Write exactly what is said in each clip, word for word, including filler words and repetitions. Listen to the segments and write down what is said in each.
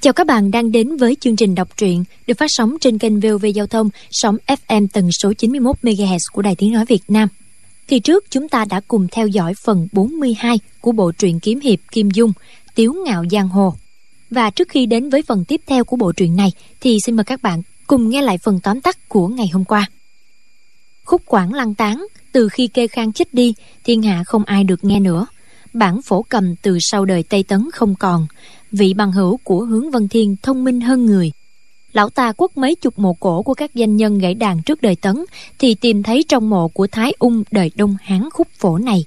Chào các bạn đang đến với chương trình đọc truyện được phát sóng trên kênh vê o vê Giao thông, sóng ép em tần số chín mươi mốt mê ga héc của Đài Tiếng Nói Việt Nam. Thì trước chúng ta đã cùng theo dõi phần bốn mươi hai của bộ truyện kiếm hiệp Kim Dung, Tiếu Ngạo Giang Hồ. Và trước khi đến với phần tiếp theo của bộ truyện này thì xin mời các bạn cùng nghe lại phần tóm tắt của ngày hôm qua. Khúc Quảng Lăng Tán, từ khi Kê Khang chết đi, thiên hạ không ai được nghe nữa. Bản phổ cầm từ sau đời Tây Tấn không còn. Vị bằng hữu của Hướng Vấn Thiên thông minh hơn người. Lão ta quất mấy chục mộ cổ của các danh nhân gãy đàn trước đời Tấn thì tìm thấy trong mộ của Thái Ung đời Đông Hán khúc phổ này.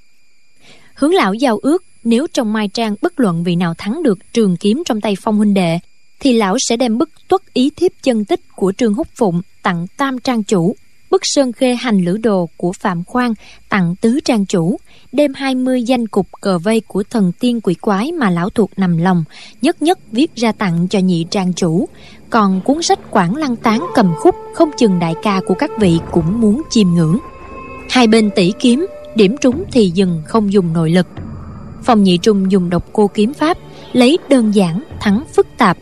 Hướng lão giao ước nếu trong Mai Trang bất luận vị nào thắng được trường kiếm trong tay Phong Huynh Đệ thì lão sẽ đem bức Tuất Ý Thiếp chân tích của Trương Húc Phụng tặng tam trang chủ, bức Sơn Khê Hành Lữ Đồ của Phạm Khoang tặng tứ trang chủ, đem hai mươi danh cục cờ vây của thần tiên quỷ quái mà lão thuộc nằm lòng nhất nhất viết ra tặng cho nhị trang chủ. Còn cuốn sách Quảng Lăng Tán cầm khúc không chừng đại ca của các vị cũng muốn chiêm ngưỡng. Hai bên tỷ kiếm, điểm trúng thì dừng, không dùng nội lực. Phong Nhị Trung dùng độc cô kiếm pháp, lấy đơn giản thắng phức tạp,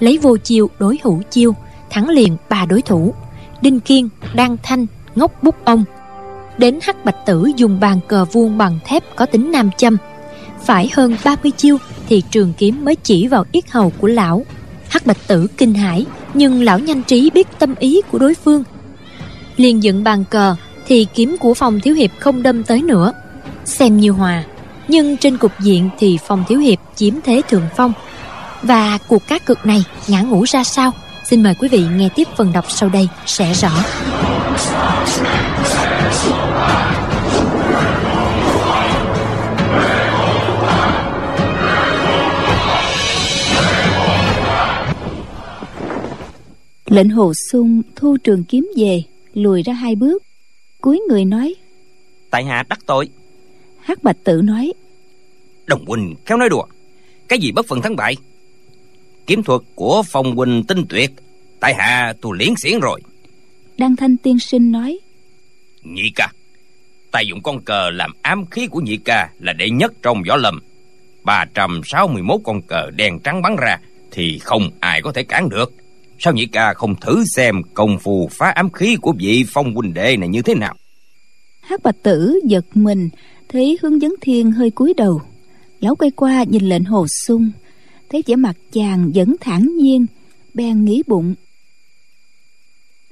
lấy vô chiêu đối hữu chiêu, thắng liền ba đối thủ Đinh Kiên, Đăng Thanh, Ngốc Bút Ông. Đến Hắc Bạch Tử dùng bàn cờ vuông bằng thép có tính nam châm, phải hơn ba mươi chiêu thì trường kiếm mới chỉ vào yết hầu của lão. Hắc Bạch Tử kinh hãi, nhưng lão nhanh trí biết tâm ý của đối phương, liền dựng bàn cờ thì kiếm của Phong Thiếu Hiệp không đâm tới nữa, xem như hòa. Nhưng trên cục diện thì Phong Thiếu Hiệp chiếm thế thượng phong. Và cuộc cá cược này ngã ngũ ra sao? Xin mời quý vị nghe tiếp phần đọc sau đây sẽ rõ. Lệnh Hồ Xung thu trường kiếm về, lùi ra hai bước, cúi người nói: Tại hạ đắc tội. Hắc Bạch Tử nói: Đồng huynh khéo nói đùa, cái gì bất phân thắng bại. Kiếm thuật của Phong huynh tinh tuyệt, tại hạ tu liễn xiển rồi. Đăng Thanh tiên sinh nói: Nhị ca, tài dụng con cờ làm ám khí của nhị ca là đệ nhất trong võ lâm. Ba trăm sáu mươi mốt con cờ đen trắng bắn ra thì không ai có thể cản được. Sao nhị ca không thử xem công phu phá ám khí của vị Phong huynh đệ này như thế nào? Hắc Bạch Tử giật mình, thấy Hướng Vấn Thiên hơi cúi đầu, lão quay qua nhìn Lệnh Hồ Xung, thấy vẻ mặt chàng vẫn thản nhiên, bèn nghĩ bụng: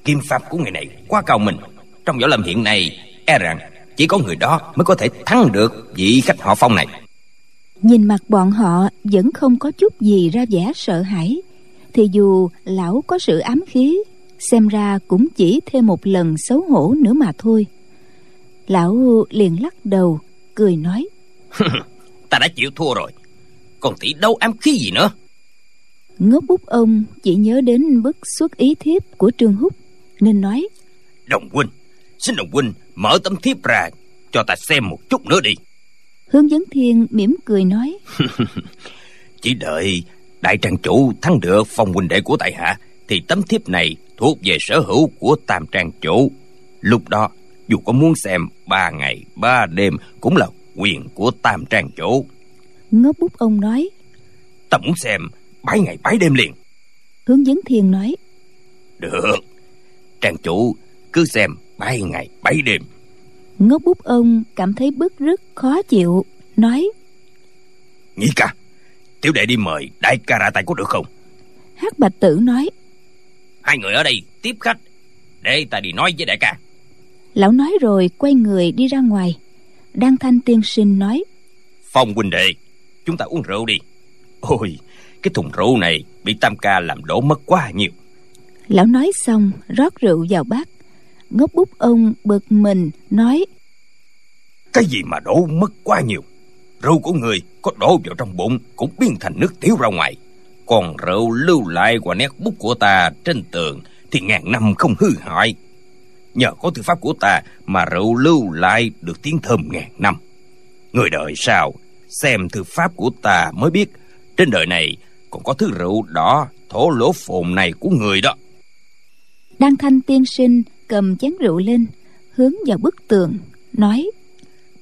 Kiếm pháp của người này quá cao minh, trong võ lâm hiện nay e rằng chỉ có người đó mới có thể thắng được vị khách họ Phong này. Nhìn mặt bọn họ vẫn không có chút gì ra vẻ sợ hãi, thì dù lão có sự ám khí, xem ra cũng chỉ thêm một lần xấu hổ nữa mà thôi. Lão liền lắc đầu cười nói: Ta đã chịu thua rồi, còn tỷ đâu ám khí gì nữa. Ngốc Bút Ông chỉ nhớ đến bức xuất ý thiếp của Trương Húc nên nói: Đồng huynh, xin đồng huynh mở tấm thiếp ra cho ta xem một chút nữa đi. Hướng Vấn Thiên mỉm cười nói: Chỉ đợi đại trang chủ thắng được Phong huynh đệ của tại hạ thì tấm thiếp này thuộc về sở hữu của tam trang chủ. Lúc đó dù có muốn xem ba ngày ba đêm cũng là quyền của tam trang chủ. Ngốc Bút Ông nói: Ta muốn xem bảy ngày bảy đêm liền. Hướng Vấn Thiên nói: Được, trang chủ cứ xem bảy ngày bảy đêm. Ngốc Bút Ông cảm thấy bức rứt khó chịu, nói: Nhị ca, tiểu đệ đi mời đại ca ra tay có được không? Hắc Bạch Tử nói: Hai người ở đây tiếp khách, để ta đi nói với đại ca. Lão nói rồi quay người đi ra ngoài. Đăng Thanh tiên sinh nói: Phong huynh đệ, chúng ta uống rượu đi. Ôi, cái thùng rượu này bị tam ca làm đổ mất quá nhiều. Lão nói xong rót rượu vào bát. Ngốc Bút Ông bực mình nói: Cái gì mà đổ mất quá nhiều? Rượu của người có đổ vào trong bụng cũng biến thành nước tiểu ra ngoài, còn rượu lưu lại qua nét bút của ta trên tường thì ngàn năm không hư hại. Nhờ có thư pháp của ta mà rượu lưu lại được tiếng thơm ngàn năm. Người đời sau xem thư pháp của ta mới biết trên đời này còn có thứ rượu đỏ thổ lỗ phồn này của người đó. Đăng Thanh tiên sinh cầm chén rượu lên, hướng vào bức tường, nói: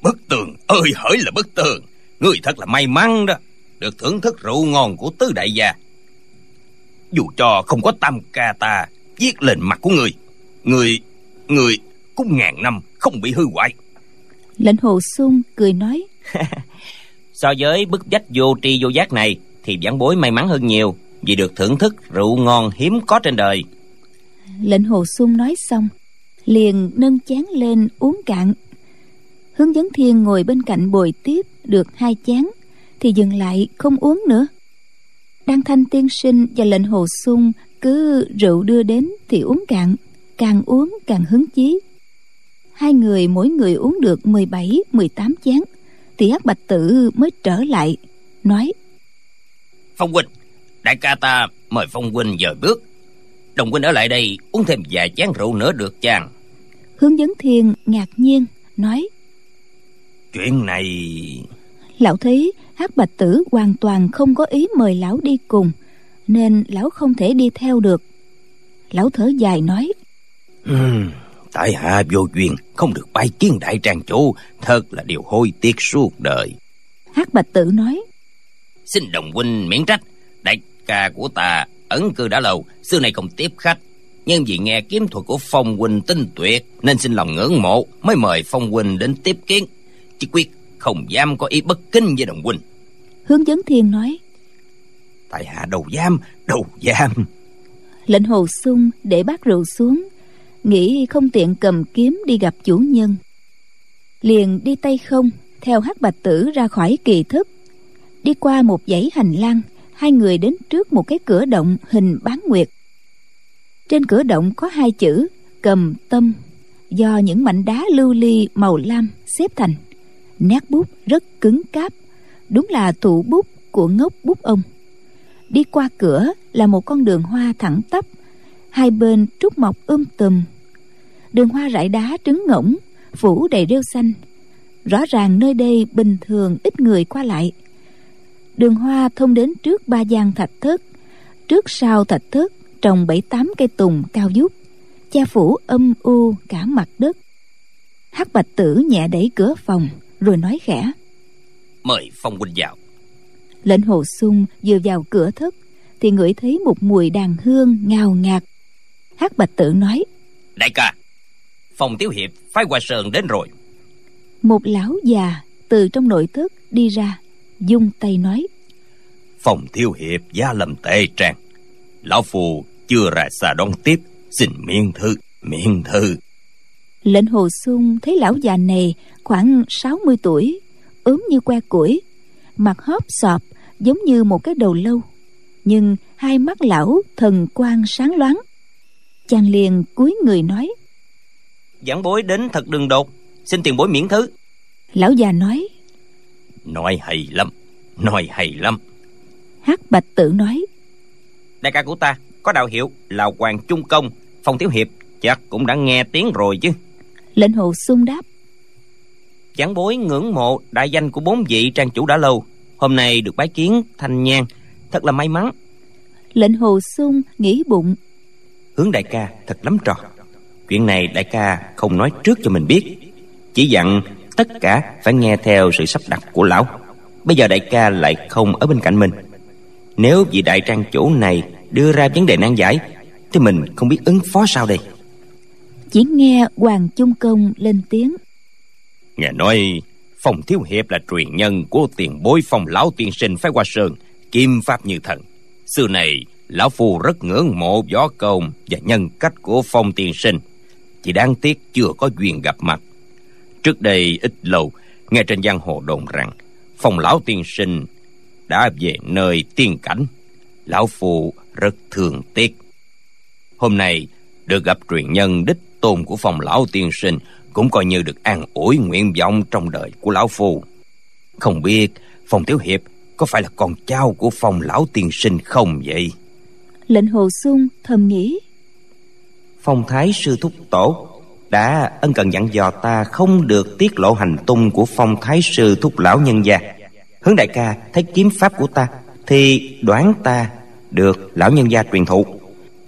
Bức tường ơi hỡi là bức tường, người thật là may mắn đó, được thưởng thức rượu ngon của tứ đại gia. dù cho không có tam ca ta viết lên mặt của người, người người cũng ngàn năm không bị hư hoại. Lệnh Hồ Xung cười nói so với bức vách vô tri vô giác này thì vãn bối may mắn hơn nhiều, vì được thưởng thức rượu ngon hiếm có trên đời. Lệnh Hồ Xung nói xong liền nâng chén lên uống cạn. Hướng Vấn Thiên ngồi bên cạnh bồi tiếp được hai chén thì dừng lại không uống nữa. Đăng Thanh tiên sinh và Lệnh Hồ Xung cứ rượu đưa đến thì uống cạn, càng uống càng hứng chí. Hai người mỗi người uống được mười bảy mười tám chén thì Hắc Bạch Tử mới trở lại nói: Phong huynh, đại ca ta mời Phong huynh dời bước, đồng huynh ở lại đây uống thêm vài chén rượu nữa được chăng? Hướng Vấn Thiên ngạc nhiên nói: Chuyện này... Lão thấy Hắc Bạch Tử hoàn toàn không có ý mời lão đi cùng nên lão không thể đi theo được. Lão thở dài nói: ừ, tại hạ vô duyên không được bái kiến đại tràng chủ, thật là điều hối tiếc suốt đời. Hắc Bạch Tử nói: Xin đồng huynh miễn trách, đại ca của ta ẩn cư đã lâu, xưa nay không tiếp khách, nhưng vì nghe kiếm thuật của Phong huynh tinh tuyệt nên xin lòng ngưỡng mộ, mới mời Phong huynh đến tiếp kiến, chứ quyết không dám có ý bất kính với đồng huynh. Hướng Vấn Thiên nói: Tại hạ đầu giam, đầu giam. Lệnh Hồ Xung để bát rượu xuống, nghĩ không tiện cầm kiếm đi gặp chủ nhân, liền đi tay không theo Hắc Bạch Tử ra khỏi kỳ thức. Đi qua một dãy hành lang, hai người đến trước một cái cửa động hình bán nguyệt. Trên cửa động có hai chữ Cầm Tâm, do những mảnh đá lưu ly màu lam xếp thành, nét bút rất cứng cáp, đúng là tủ bút của Ngốc Bút Ông. Đi qua cửa là một con đường hoa thẳng tắp, hai bên trúc mọc um tùm. Đường hoa rải đá trứng ngỗng, phủ đầy rêu xanh, rõ ràng nơi đây bình thường ít người qua lại. Đường hoa thông đến trước ba gian thạch thất, trước sau thạch thất trồng bảy tám cây tùng cao vút, che phủ âm u cả mặt đất. Hắc Bạch Tử nhẹ đẩy cửa phòng rồi nói khẽ: Mời Phong huynh vào. Lệnh Hồ Xung vừa vào cửa thất thì ngửi thấy một mùi đàn hương ngào ngạt. Hắc Bạch Tử nói: Đại ca, Phong Thiếu Hiệp phái Hoa Sơn đến rồi. Một lão già từ trong nội thất đi ra, dung tay nói: Phong Thiếu Hiệp gia lâm tệ tràng, lão phù chưa ra xa đón tiếp, xin miễn thư, miễn thư. Lệnh Hồ Xung thấy lão già này khoảng sáu mươi tuổi, ốm như que củi, mặt hóp sọp giống như một cái đầu lâu, nhưng hai mắt lão thần quang sáng loáng. Chàng liền cúi người nói: Vãn bối đến thật đường đột, xin tiền bối miễn thứ. Lão già nói: Nói hay lắm, nói hay lắm. Hắc Bạch Tử nói: Đại ca của ta có đạo hiệu là Hoàng Trung Công, Phong Thiếu Hiệp chắc cũng đã nghe tiếng rồi chứ? Lệnh Hồ Xung đáp: Vãn bối ngưỡng mộ đại danh của bốn vị trang chủ đã lâu, hôm nay được bái kiến thanh nhàn, thật là may mắn. Lệnh Hồ Xung nghĩ bụng: Hướng đại ca thật lắm trò, chuyện này đại ca không nói trước cho mình biết, chỉ dặn tất cả phải nghe theo sự sắp đặt của lão. Bây giờ đại ca lại không ở bên cạnh mình, nếu vị đại trang chủ này đưa ra vấn đề nan giải thì mình không biết ứng phó sao đây. Chỉ nghe Hoàng Trung Công lên tiếng: Nghe nói Phong Thiếu Hiệp là truyền nhân của tiền bối Phong lão tiên sinh phái Hoa Sơn, kim pháp như thần. Xưa này lão phu rất ngưỡng mộ võ công và nhân cách của Phong tiên sinh, chỉ đáng tiếc chưa có duyên gặp mặt. Trước đây ít lâu, nghe trên giang hồ đồn rằng Phong lão tiên sinh đã về nơi tiên cảnh, lão phu rất thương tiếc. Hôm nay được gặp truyền nhân đích tôn của Phong lão tiên sinh cũng coi như được an ủi nguyện vọng trong đời của lão phu. Không biết Phong Thiếu Hiệp có phải là con cháu của Phong lão tiên sinh không vậy? Lệnh Hồ Xung thầm nghĩ: Phong thái sư thúc tổ đã ân cần dặn dò ta không được tiết lộ hành tung của Phong thái sư thúc lão nhân gia. Hướng đại ca thấy kiếm pháp của ta thì đoán ta được lão nhân gia truyền thụ.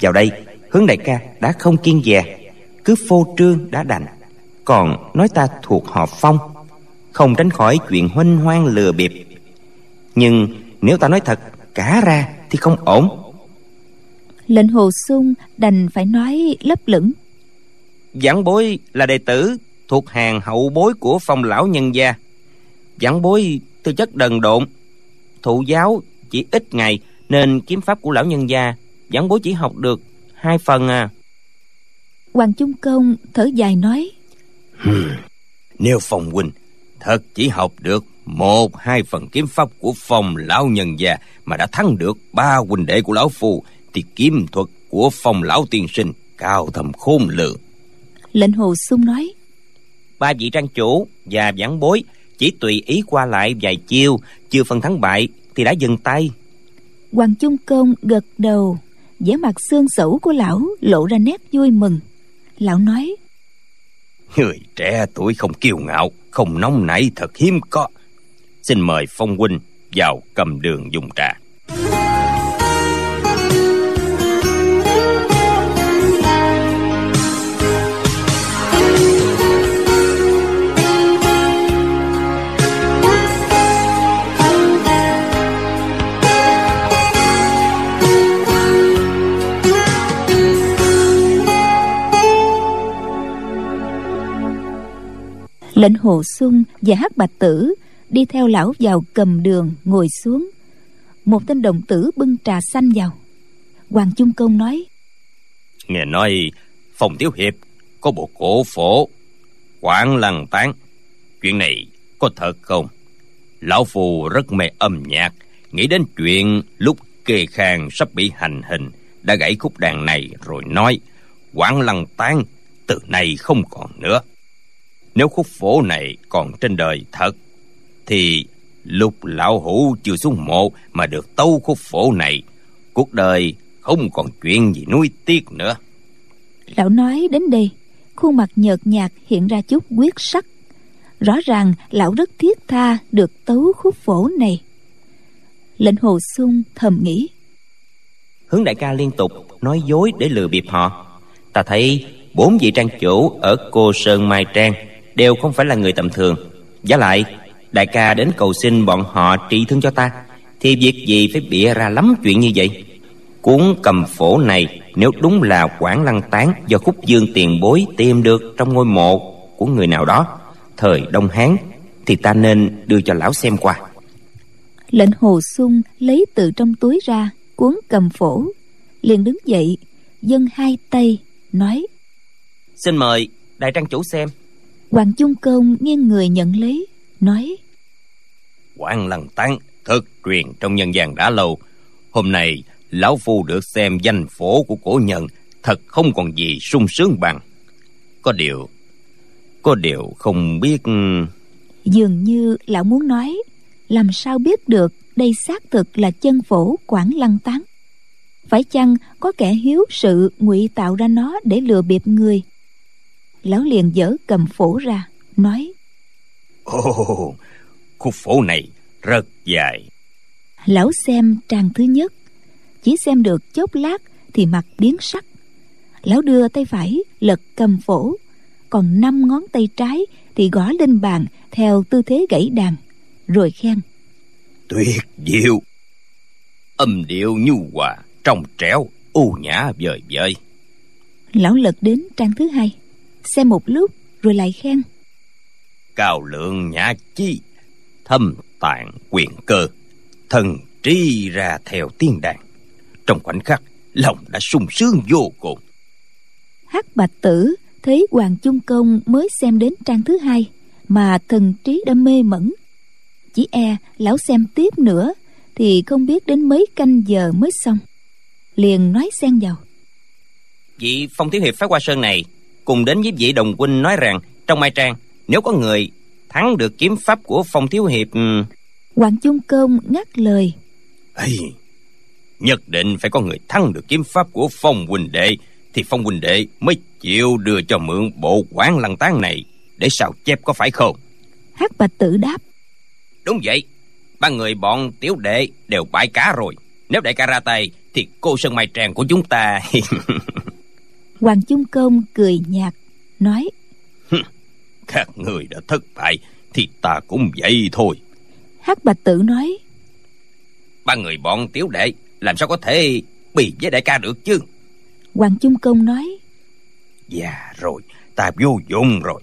Vào đây Hướng đại ca đã không kiêng dè, cứ phô trương đã đành, còn nói ta thuộc họ Phong, không tránh khỏi chuyện huynh hoang lừa bịp. Nhưng nếu ta nói thật cả ra thì không ổn. Lệnh Hồ Xung đành phải nói lấp lửng: "Vãn bối là đệ tử thuộc hàng hậu bối của Phong lão nhân gia. Vãn bối tư chất đần độn, thụ giáo chỉ ít ngày, nên kiếm pháp của lão nhân gia vãn bối chỉ học được hai phần à." Hoàng Trung Công thở dài nói: "Nếu Phong huynh thật chỉ học được một hai phần kiếm pháp của Phong lão nhân gia mà đã thắng được ba huynh đệ của lão phu, thì kiếm thuật của Phong lão tiên sinh cao thâm khôn lường." Lệnh Hồ Xung nói: "Ba vị trang chủ và vãn bối chỉ tùy ý qua lại vài chiêu, chưa phân thắng bại thì đã dừng tay." Hoàng Trung Công gật đầu, vẻ mặt xương xẩu của lão lộ ra nét vui mừng. Lão nói: "Người trẻ tuổi không kiêu ngạo, không nóng nảy thật hiếm có. Xin mời Phong huynh vào cầm đường dùng trà." Lệnh Hồ Xung và Hắc Bạch Tử đi theo lão vào cầm đường ngồi xuống. Một tên đồng tử bưng trà xanh vào. Hoàng Trung Công nói: "Nghe nói Phong Thiếu Hiệp có bộ cổ phổ Quảng Lăng Tán, chuyện này có thật không? Lão phu rất mê âm nhạc, nghĩ đến chuyện lúc Kê Khang sắp bị hành hình đã gãy khúc đàn này rồi nói Quảng Lăng Tán từ nay không còn nữa. Nếu khúc phổ này còn trên đời thật, thì lúc lão hủ chưa xuống mộ mà được tấu khúc phổ này, cuộc đời không còn chuyện gì nuối tiếc nữa." Lão nói đến đây, khuôn mặt nhợt nhạt hiện ra chút quyết sắc. Rõ ràng lão rất thiết tha được tấu khúc phổ này. Lệnh Hồ Xung thầm nghĩ: "Hướng đại ca liên tục nói dối để lừa bịp họ. Ta thấy bốn vị trang chủ ở Cô Sơn Mai Trang đều không phải là người tầm thường. Giá lại đại ca đến cầu xin bọn họ trị thương cho ta, thì việc gì phải bịa ra lắm chuyện như vậy. Cuốn cầm phổ này nếu đúng là Quảng Lăng Tán do Khúc Dương tiền bối tìm được trong ngôi mộ của người nào đó thời Đông Hán, thì ta nên đưa cho lão xem qua." Lệnh Hồ Xung lấy từ trong túi ra cuốn cầm phổ, liền đứng dậy dâng hai tay nói: "Xin mời đại trang chủ xem." Hoàng Trung Công nghiêng người nhận lấy, nói: "Quảng Lăng Tán thực truyền trong nhân gian đã lâu. Hôm nay lão phu được xem danh phổ của cổ nhân, thật không còn gì sung sướng bằng. Có điều Có điều không biết..." Dường như lão muốn nói làm sao biết được đây xác thực là chân phổ Quảng Lăng Tán. Phải chăng có kẻ hiếu sự ngụy tạo ra nó để lừa bịp người? Lão liền dở cầm phổ ra nói: "Ồ, khúc phổ này rất dài." Lão xem trang thứ nhất, chỉ xem được chốc lát thì mặt biến sắc. Lão đưa tay phải lật cầm phổ, còn năm ngón tay trái thì gõ lên bàn theo tư thế gãy đàn, rồi khen: "Tuyệt diệu, âm điệu nhu hòa trong trẻo, u nhã vời vợi." Lão lật đến trang thứ hai, xem một lúc rồi lại khen: "Cao lượng nhã chi, thâm tạng quyền cơ, thần trí ra theo tiếng đàn. Trong khoảnh khắc lòng đã sung sướng vô cùng." Hắc Bạch Tử thấy Hoàng Trung Công mới xem đến trang thứ hai mà thần trí đã mê mẩn, chỉ e lão xem tiếp nữa thì không biết đến mấy canh giờ mới xong, liền nói xen vào: "Vị Phong Thiếu Hiệp phái Hoa Sơn này cùng đến với vị đồng huynh nói rằng trong Mai Trang nếu có người thắng được kiếm pháp của Phong Thiếu Hiệp..." Hoàng Trung Công ngắt lời: "Ê, nhất định phải có người thắng được kiếm pháp của Phong huynh đệ, thì Phong huynh đệ mới chịu đưa cho mượn bộ Quảng Lăng Tán này để sao chép, có phải không?" Hắc Bạch Tử đáp: "Đúng vậy, ba người bọn tiểu đệ đều bại cả rồi. Nếu đại ca ra tay thì Cô Sơn Mai Trang của chúng ta..." Hoàng Trung Công cười nhạt nói: "Các người đã thất bại thì ta cũng vậy thôi." Hắc Bạch Tử nói: "Ba người bọn tiểu đệ làm sao có thể bì với đại ca được chứ? Hoàng Trung Công nói: Dạ rồi, ta vô dụng rồi.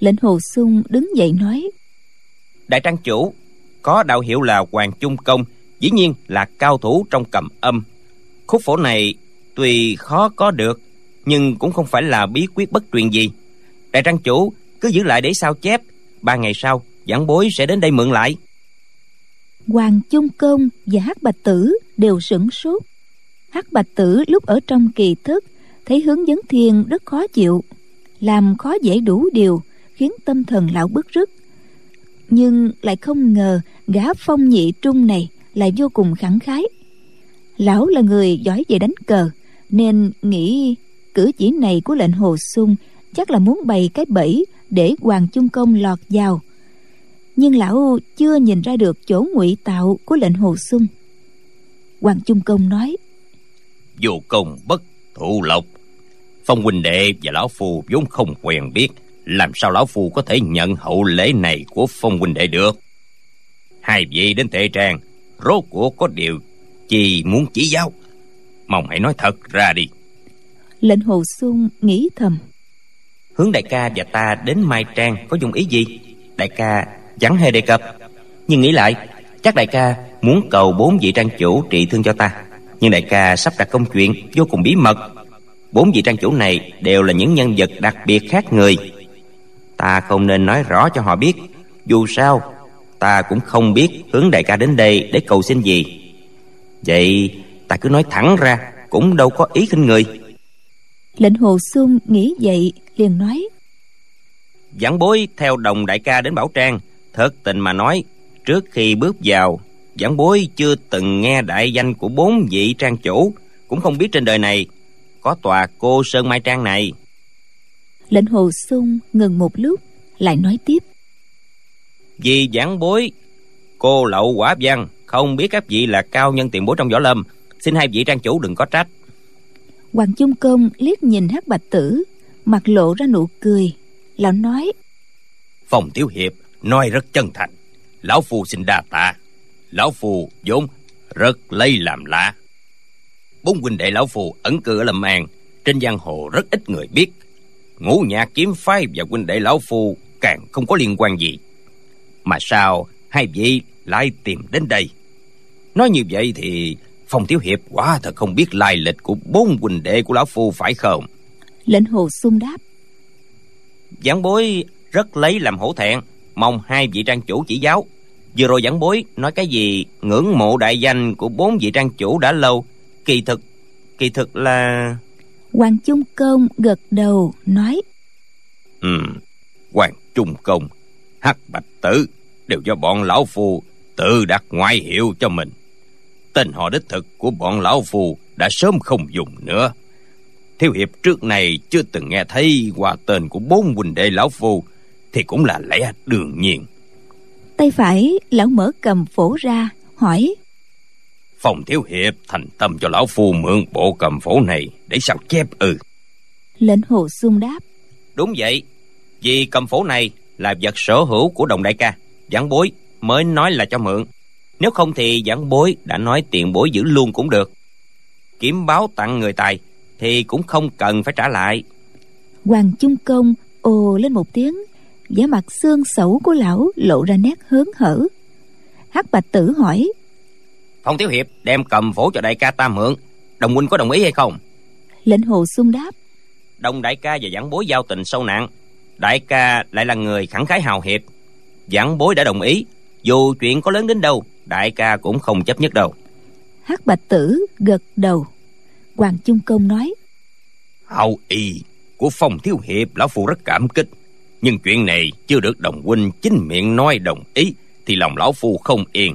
Lệnh Hồ Xung đứng dậy nói: Đại trang chủ, có đạo hiệu là Hoàng Trung Công, dĩ nhiên là cao thủ trong cầm âm. Khúc phổ này tuy khó có được, nhưng cũng không phải là bí quyết bất truyền gì. Đại trang chủ cứ giữ lại để sao chép, ba ngày sau vãn bối sẽ đến đây mượn lại. Hoàng Trung Công và Hắc Bạch Tử đều sửng sốt. Hắc Bạch Tử lúc ở trong kỳ thức thấy Hướng Vấn Thiên rất khó chịu, làm khó dễ đủ điều, khiến tâm thần lão bức rứt. Nhưng lại không ngờ gã phong nhị trung này lại vô cùng khẳng khái. Lão là người giỏi về đánh cờ, nên nghĩ cử chỉ này của Lệnh Hồ Xung chắc là muốn bày cái bẫy để Hoàng Trung Công lọt vào. Nhưng lão chưa nhìn ra được chỗ ngụy tạo của Lệnh Hồ Xung. Hoàng Trung Công nói: Vô công bất thụ lộc. Phong huynh đệ và lão phu vốn không quen biết, làm sao lão phu có thể nhận hậu lễ này của phong huynh đệ được? Hai vị đến tệ tràng rốt cuộc có điều chi muốn chỉ giáo, mong hãy nói thật ra đi. Lệnh Hồ Xung nghĩ thầm: Hướng đại ca và ta đến Mai Trang có dùng ý gì? Đại ca chẳng hề đề cập. Nhưng nghĩ lại, chắc đại ca muốn cầu bốn vị trang chủ trị thương cho ta. Nhưng đại ca sắp đặt công chuyện vô cùng bí mật. Bốn vị trang chủ này đều là những nhân vật đặc biệt khác người, ta không nên nói rõ cho họ biết. Dù sao ta cũng không biết Hướng đại ca đến đây để cầu xin gì, vậy ta cứ nói thẳng ra cũng đâu có ý khinh người. Lệnh Hồ Xung nghĩ vậy liền nói: Vãn bối theo đồng đại ca đến Bảo Trang, thật tình mà nói, trước khi bước vào, vãn bối chưa từng nghe đại danh của bốn vị trang chủ, cũng không biết trên đời này có tòa Cô Sơn Mai Trang này. Lệnh Hồ Xung ngừng một lúc, lại nói tiếp: Vì vãn bối cô lậu quả văn, không biết các vị là cao nhân tiền bối trong võ lâm, xin hai vị trang chủ đừng có trách. Hoàng Trung Công liếc nhìn Hắc Bạch Tử, mặt lộ ra nụ cười. Lão nói: Phong Thiếu Hiệp nói rất chân thành, lão phu xin đa tạ. Lão phu vốn rất lấy làm lạ. Bốn huynh đệ lão phu ẩn cư ở Lâm An, trên giang hồ rất ít người biết. Ngũ Nhạc Kiếm Phái và huynh đệ lão phu càng không có liên quan gì. Mà sao hai vị lại tìm đến đây? Nói như vậy thì Phong Thiếu Hiệp quả thật không biết lai lịch của bốn huynh đệ của lão phu phải không? Lệnh Hồ Xung đáp: Vãn bối rất lấy làm hổ thẹn, mong hai vị trang chủ chỉ giáo. Vừa rồi vãn bối nói cái gì ngưỡng mộ đại danh của bốn vị trang chủ đã lâu, kỳ thực kỳ thực là... Hoàng Trung Công gật đầu nói: Ừ, Hoàng Trung Công, Hắc Bạch Tử đều do bọn lão phu tự đặt ngoại hiệu cho mình. Tên họ đích thực của bọn lão phu đã sớm không dùng nữa. Thiếu hiệp trước này chưa từng nghe thấy qua tên của bốn huynh đệ lão phu thì cũng là lẽ đương nhiên. Tay phải lão mở cầm phổ ra hỏi: Phong Thiếu Hiệp thành tâm cho lão phu mượn bộ cầm phổ này để sao chép ư? Lệnh Hồ Xung đáp: Đúng vậy, vì cầm phổ này là vật sở hữu của đồng đại ca, vãn bối mới nói là cho mượn. Nếu không thì vãn bối đã nói tiền bối giữ luôn cũng được. Kiếm báo tặng người tài thì cũng không cần phải trả lại. Hoàng Trung Công ồ lên một tiếng, vẻ mặt xương xẩu của lão lộ ra nét hớn hở. Hắc Bạch Tử hỏi: Phong Thiếu Hiệp đem cầm phổ cho đại ca ta mượn, đồng huynh có đồng ý hay không? Lệnh Hồ Xung đáp: Đồng đại ca và vãn bối giao tình sâu nặng, đại ca lại là người khẳng khái hào hiệp, vãn bối đã đồng ý, dù chuyện có lớn đến đâu đại ca cũng không chấp nhất đâu. Hắc Bạch Tử gật đầu. Hoàng Trung Công nói: Hậu y của Phong Thiếu Hiệp lão phu rất cảm kích, nhưng chuyện này chưa được đồng huynh chính miệng nói đồng ý thì lòng lão phu không yên.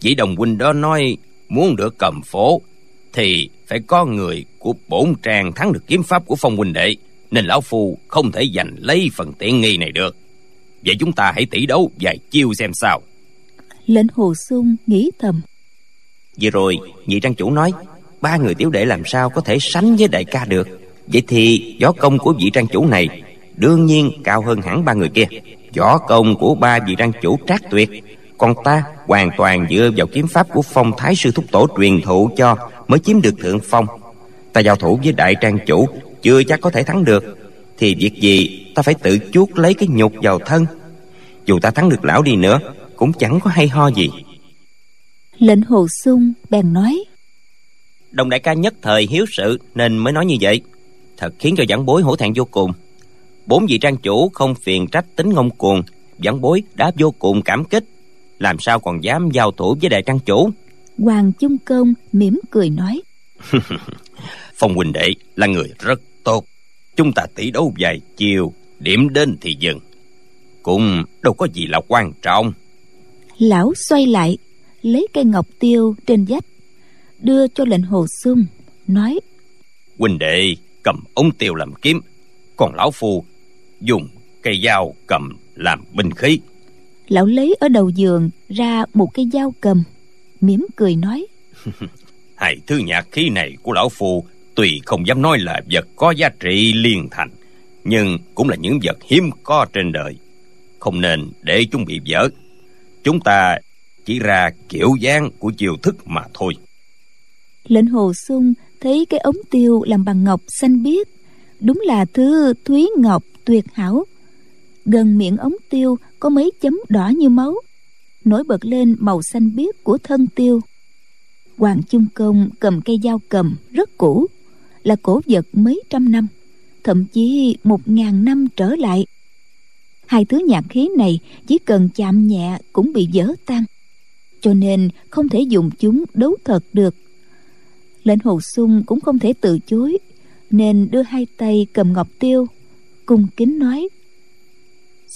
Chỉ đồng huynh đó nói muốn được cầm phổ thì phải có người của bổn trang thắng được kiếm pháp của Phong huynh đệ, nên lão phu không thể giành lấy phần tiện nghi này được. Vậy chúng ta hãy tỷ đấu vài chiêu xem sao. Lệnh Hồ Xung nghĩ thầm: Vừa rồi nhị trang chủ nói ba người tiểu đệ làm sao có thể sánh với đại ca được, vậy thì võ công của vị trang chủ này đương nhiên cao hơn hẳn ba người kia. Võ công của ba vị trang chủ trác tuyệt, còn ta hoàn toàn dựa vào kiếm pháp của Phong Thái Sư Thúc Tổ truyền thụ cho mới chiếm được thượng phong. Ta giao thủ với đại trang chủ chưa chắc có thể thắng được, thì việc gì ta phải tự chuốc lấy cái nhục vào thân. Dù ta thắng được lão đi nữa cũng chẳng có hay ho gì. Lệnh Hồ Xung bèn nói: Đồng đại ca nhất thời hiếu sự nên mới nói như vậy, thật khiến cho giảng bối hổ thẹn vô cùng. Bốn vị trang chủ không phiền trách tính ngông cuồng, giảng bối đã vô cùng cảm kích, làm sao còn dám giao thủ với đại trang chủ. Hoàng Trung Công mỉm cười nói: Phong huynh đệ là người rất tốt, chúng ta tỷ đấu vài chiều, điểm đến thì dừng, cũng đâu có gì là quan trọng. Lão xoay lại lấy cây ngọc tiêu trên vách đưa cho Lệnh Hồ Xung, nói: Huynh đệ cầm ống tiêu làm kiếm, còn lão phu dùng cây dao cầm làm binh khí. Lão lấy ở đầu giường ra một cây dao cầm, mỉm cười nói: Hai thứ nhạc khí này của lão phu tuy không dám nói là vật có giá trị liên thành, nhưng cũng là những vật hiếm có trên đời, không nên để chúng bị vỡ. Chúng ta chỉ ra kiểu dáng của chiêu thức mà thôi. Lệnh Hồ Xung thấy cái ống tiêu làm bằng ngọc xanh biếc, đúng là thứ thúy ngọc tuyệt hảo. Gần miệng ống tiêu có mấy chấm đỏ như máu, nổi bật lên màu xanh biếc của thân tiêu. Hoàng Trung Công cầm cây dao cầm rất cũ, là cổ vật mấy trăm năm, thậm chí một ngàn năm trở lại. Hai thứ nhạc khí này chỉ cần chạm nhẹ cũng bị vỡ tan, cho nên không thể dùng chúng đấu thật được. Lệnh Hồ Xung cũng không thể từ chối, nên đưa hai tay cầm ngọc tiêu, cung kính nói: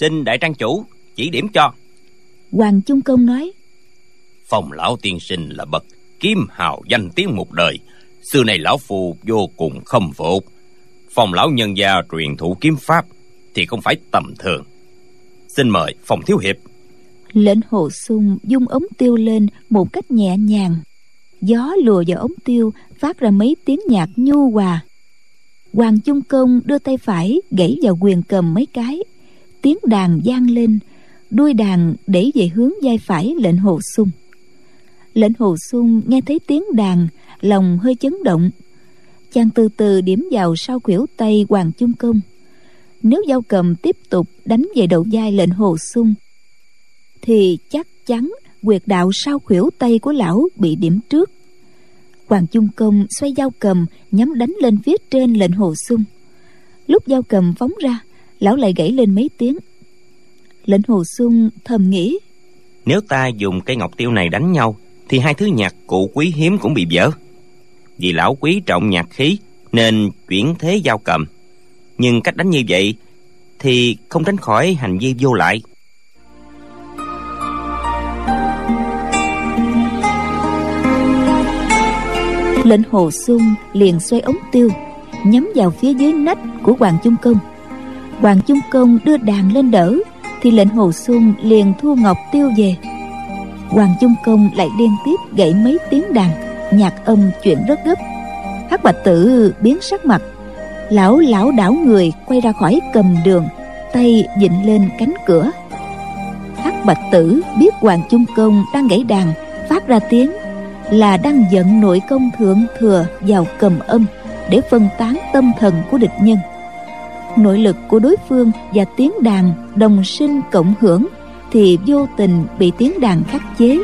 Xin đại trang chủ chỉ điểm cho. Hoàng Trung Công nói: Phong lão tiên sinh là bậc kiếm hào danh tiếng một đời, xưa này lão phu vô cùng khâm phục. Phong lão nhân gia truyền thụ kiếm pháp thì không phải tầm thường. Xin mời Phong thiếu hiệp. Lệnh Hồ Xung dung ống tiêu lên một cách nhẹ nhàng, gió lùa vào ống tiêu phát ra mấy tiếng nhạc nhu hòa. Hoàng Trung Công đưa tay phải gãy vào quyền cầm mấy cái, tiếng đàn vang lên, đuôi đàn đẩy về hướng vai phải Lệnh Hồ Xung. Lệnh Hồ Xung nghe thấy tiếng đàn, lòng hơi chấn động. Chàng từ từ điểm vào sau khuỷu tay Hoàng Trung Công. Nếu dao cầm tiếp tục đánh về đầu vai Lệnh Hồ Xung thì chắc chắn quyệt đạo sau khuỷu tay của lão bị điểm trước. Hoàng Trung Công xoay dao cầm nhắm đánh lên phía trên Lệnh Hồ Xung. Lúc dao cầm phóng ra, lão lại gãy lên mấy tiếng. Lệnh Hồ Xung thầm nghĩ: Nếu ta dùng cây ngọc tiêu này đánh nhau thì hai thứ nhạc cụ quý hiếm cũng bị vỡ. Vì lão quý trọng nhạc khí nên chuyển thế dao cầm, nhưng cách đánh như vậy thì không tránh khỏi hành vi vô lại. Lệnh Hồ Xung liền xoay ống tiêu nhắm vào phía dưới nách của Hoàng Trung Công. Hoàng Trung Công đưa đàn lên đỡ thì Lệnh Hồ Xung liền thu ngọc tiêu về. Hoàng Trung Công lại liên tiếp gãy mấy tiếng đàn, nhạc âm chuyển rất gấp. Hắc Bạch Tử biến sắc mặt, lão lão đảo người quay ra khỏi cầm đường, tay vịn lên cánh cửa. Hắc Bạch Tử biết Hoàng Trung Công đang gãy đàn phát ra tiếng là đang dẫn nội công thượng thừa vào cầm âm để phân tán tâm thần của địch nhân. Nội lực của đối phương và tiếng đàn đồng sinh cộng hưởng thì vô tình bị tiếng đàn khắc chế.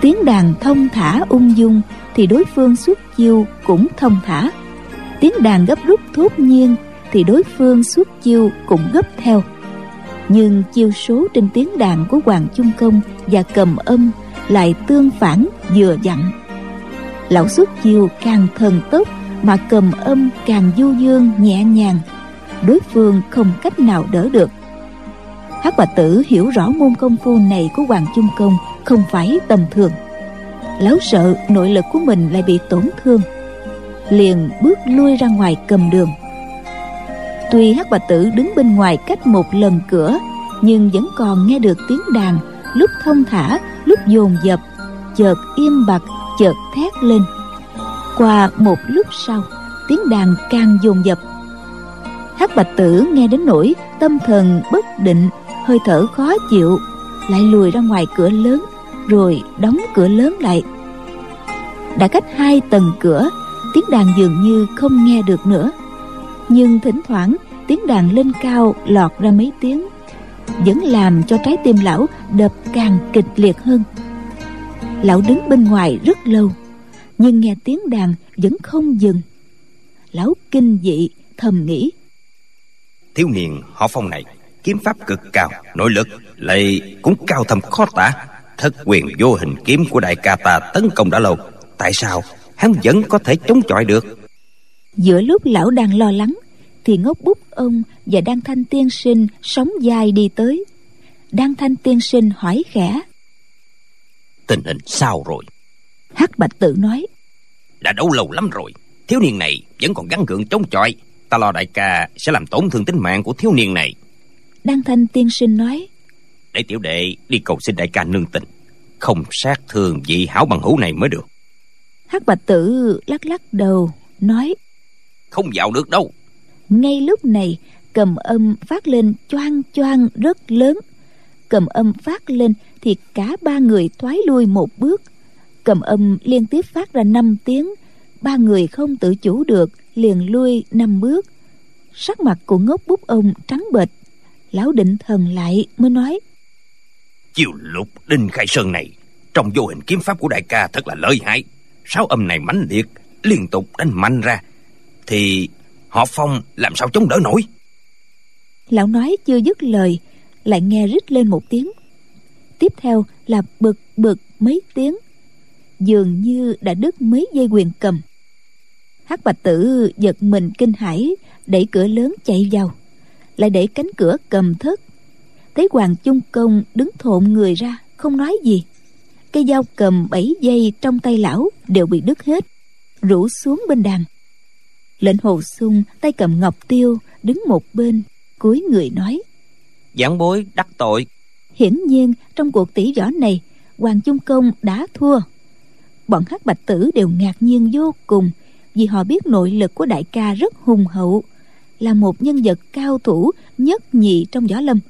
Tiếng đàn thông thả ung dung thì đối phương xuất chiêu cũng thông thả. Tiếng đàn gấp rút thốt nhiên thì đối phương xuất chiêu cũng gấp theo. Nhưng chiêu số trên tiếng đàn của Hoàng Trung Công và cầm âm lại tương phản vừa dặn. Lão xuất chiêu càng thần tốc mà cầm âm càng du dương nhẹ nhàng, đối phương không cách nào đỡ được. Hắc Bạch Tử hiểu rõ môn công phu này của Hoàng Trung Công không phải tầm thường. Lão sợ nội lực của mình lại bị tổn thương, liền bước lui ra ngoài cầm đường. Tuy Hắc Bạch Tử đứng bên ngoài cách một lần cửa, nhưng vẫn còn nghe được tiếng đàn, lúc thông thả lúc dồn dập, chợt im bặt chợt thét lên. Qua một lúc sau, tiếng đàn càng dồn dập. Hắc Bạch Tử nghe đến nỗi tâm thần bất định, hơi thở khó chịu, lại lùi ra ngoài cửa lớn rồi đóng cửa lớn lại. đã cách hai tầng cửa, tiếng đàn dường như không nghe được nữa. Nhưng thỉnh thoảng tiếng đàn lên cao lọt ra mấy tiếng, vẫn làm cho trái tim lão đập càng kịch liệt hơn. Lão đứng bên ngoài rất lâu, nhưng nghe tiếng đàn vẫn không dừng. Lão kinh dị thầm nghĩ: thiếu niên họ Phong này kiếm pháp cực cao, nội lực lại cũng cao thâm khó tả. Thất quyền vô hình kiếm của đại ca ta tấn công đã lâu, tại sao hắn vẫn có thể chống chọi được? Giữa lúc lão đang lo lắng thì Ngốc Bút Ông và Đăng Thanh tiên sinh sóng vai đi tới. Đăng Thanh tiên sinh hỏi khẽ: tình hình sao rồi? Hắc Bạch Tử nói: đã đấu lâu lắm rồi, thiếu niên này vẫn còn gắng gượng chống chọi, ta lo đại ca sẽ làm tổn thương tính mạng của thiếu niên này. Đăng Thanh tiên sinh nói: để tiểu đệ đi cầu xin đại ca nương tình, không sát thương vị hảo bằng hữu này mới được. Hắc Bạch Tử lắc lắc đầu nói: không vào được đâu. Ngay lúc này cầm âm phát lên choang choang rất lớn. Cầm âm phát lên thì cả ba người thoái lui một bước. Cầm âm liên tiếp phát ra năm tiếng, ba người không tự chủ được liền lui năm bước. Sắc mặt của Ngốc Bút Ông trắng bệch. Lão định thần lại mới nói: chiêu Lục Đinh Khai Sơn này trong vô hình kiếm pháp của đại ca thật là lợi hại. Sáu âm này mãnh liệt, liên tục đánh mạnh ra thì họ Phong làm sao chống đỡ nổi. Lão nói chưa dứt lời lại nghe rít lên một tiếng, tiếp theo là bực bực mấy tiếng, dường như đã đứt mấy dây quyền cầm. Hắc Bạch Tử giật mình kinh hãi, đẩy cửa lớn chạy vào, lại đẩy cánh cửa cầm thất. Thấy Hoàng Trung Công đứng thộn người ra không nói gì. Cây dao cầm bảy dây trong tay lão đều bị đứt hết, rủ xuống bên đàn. Lệnh Hồ Xung tay cầm ngọc tiêu đứng một bên, cúi người nói: giảng bối đắc tội. Hiển nhiên trong cuộc tỉ võ này Hoàng Trung Công đã thua. Bọn Hắc Bạch Tử đều ngạc nhiên vô cùng, vì họ biết nội lực của đại ca rất hùng hậu, là một nhân vật cao thủ nhất nhì trong võ lâm,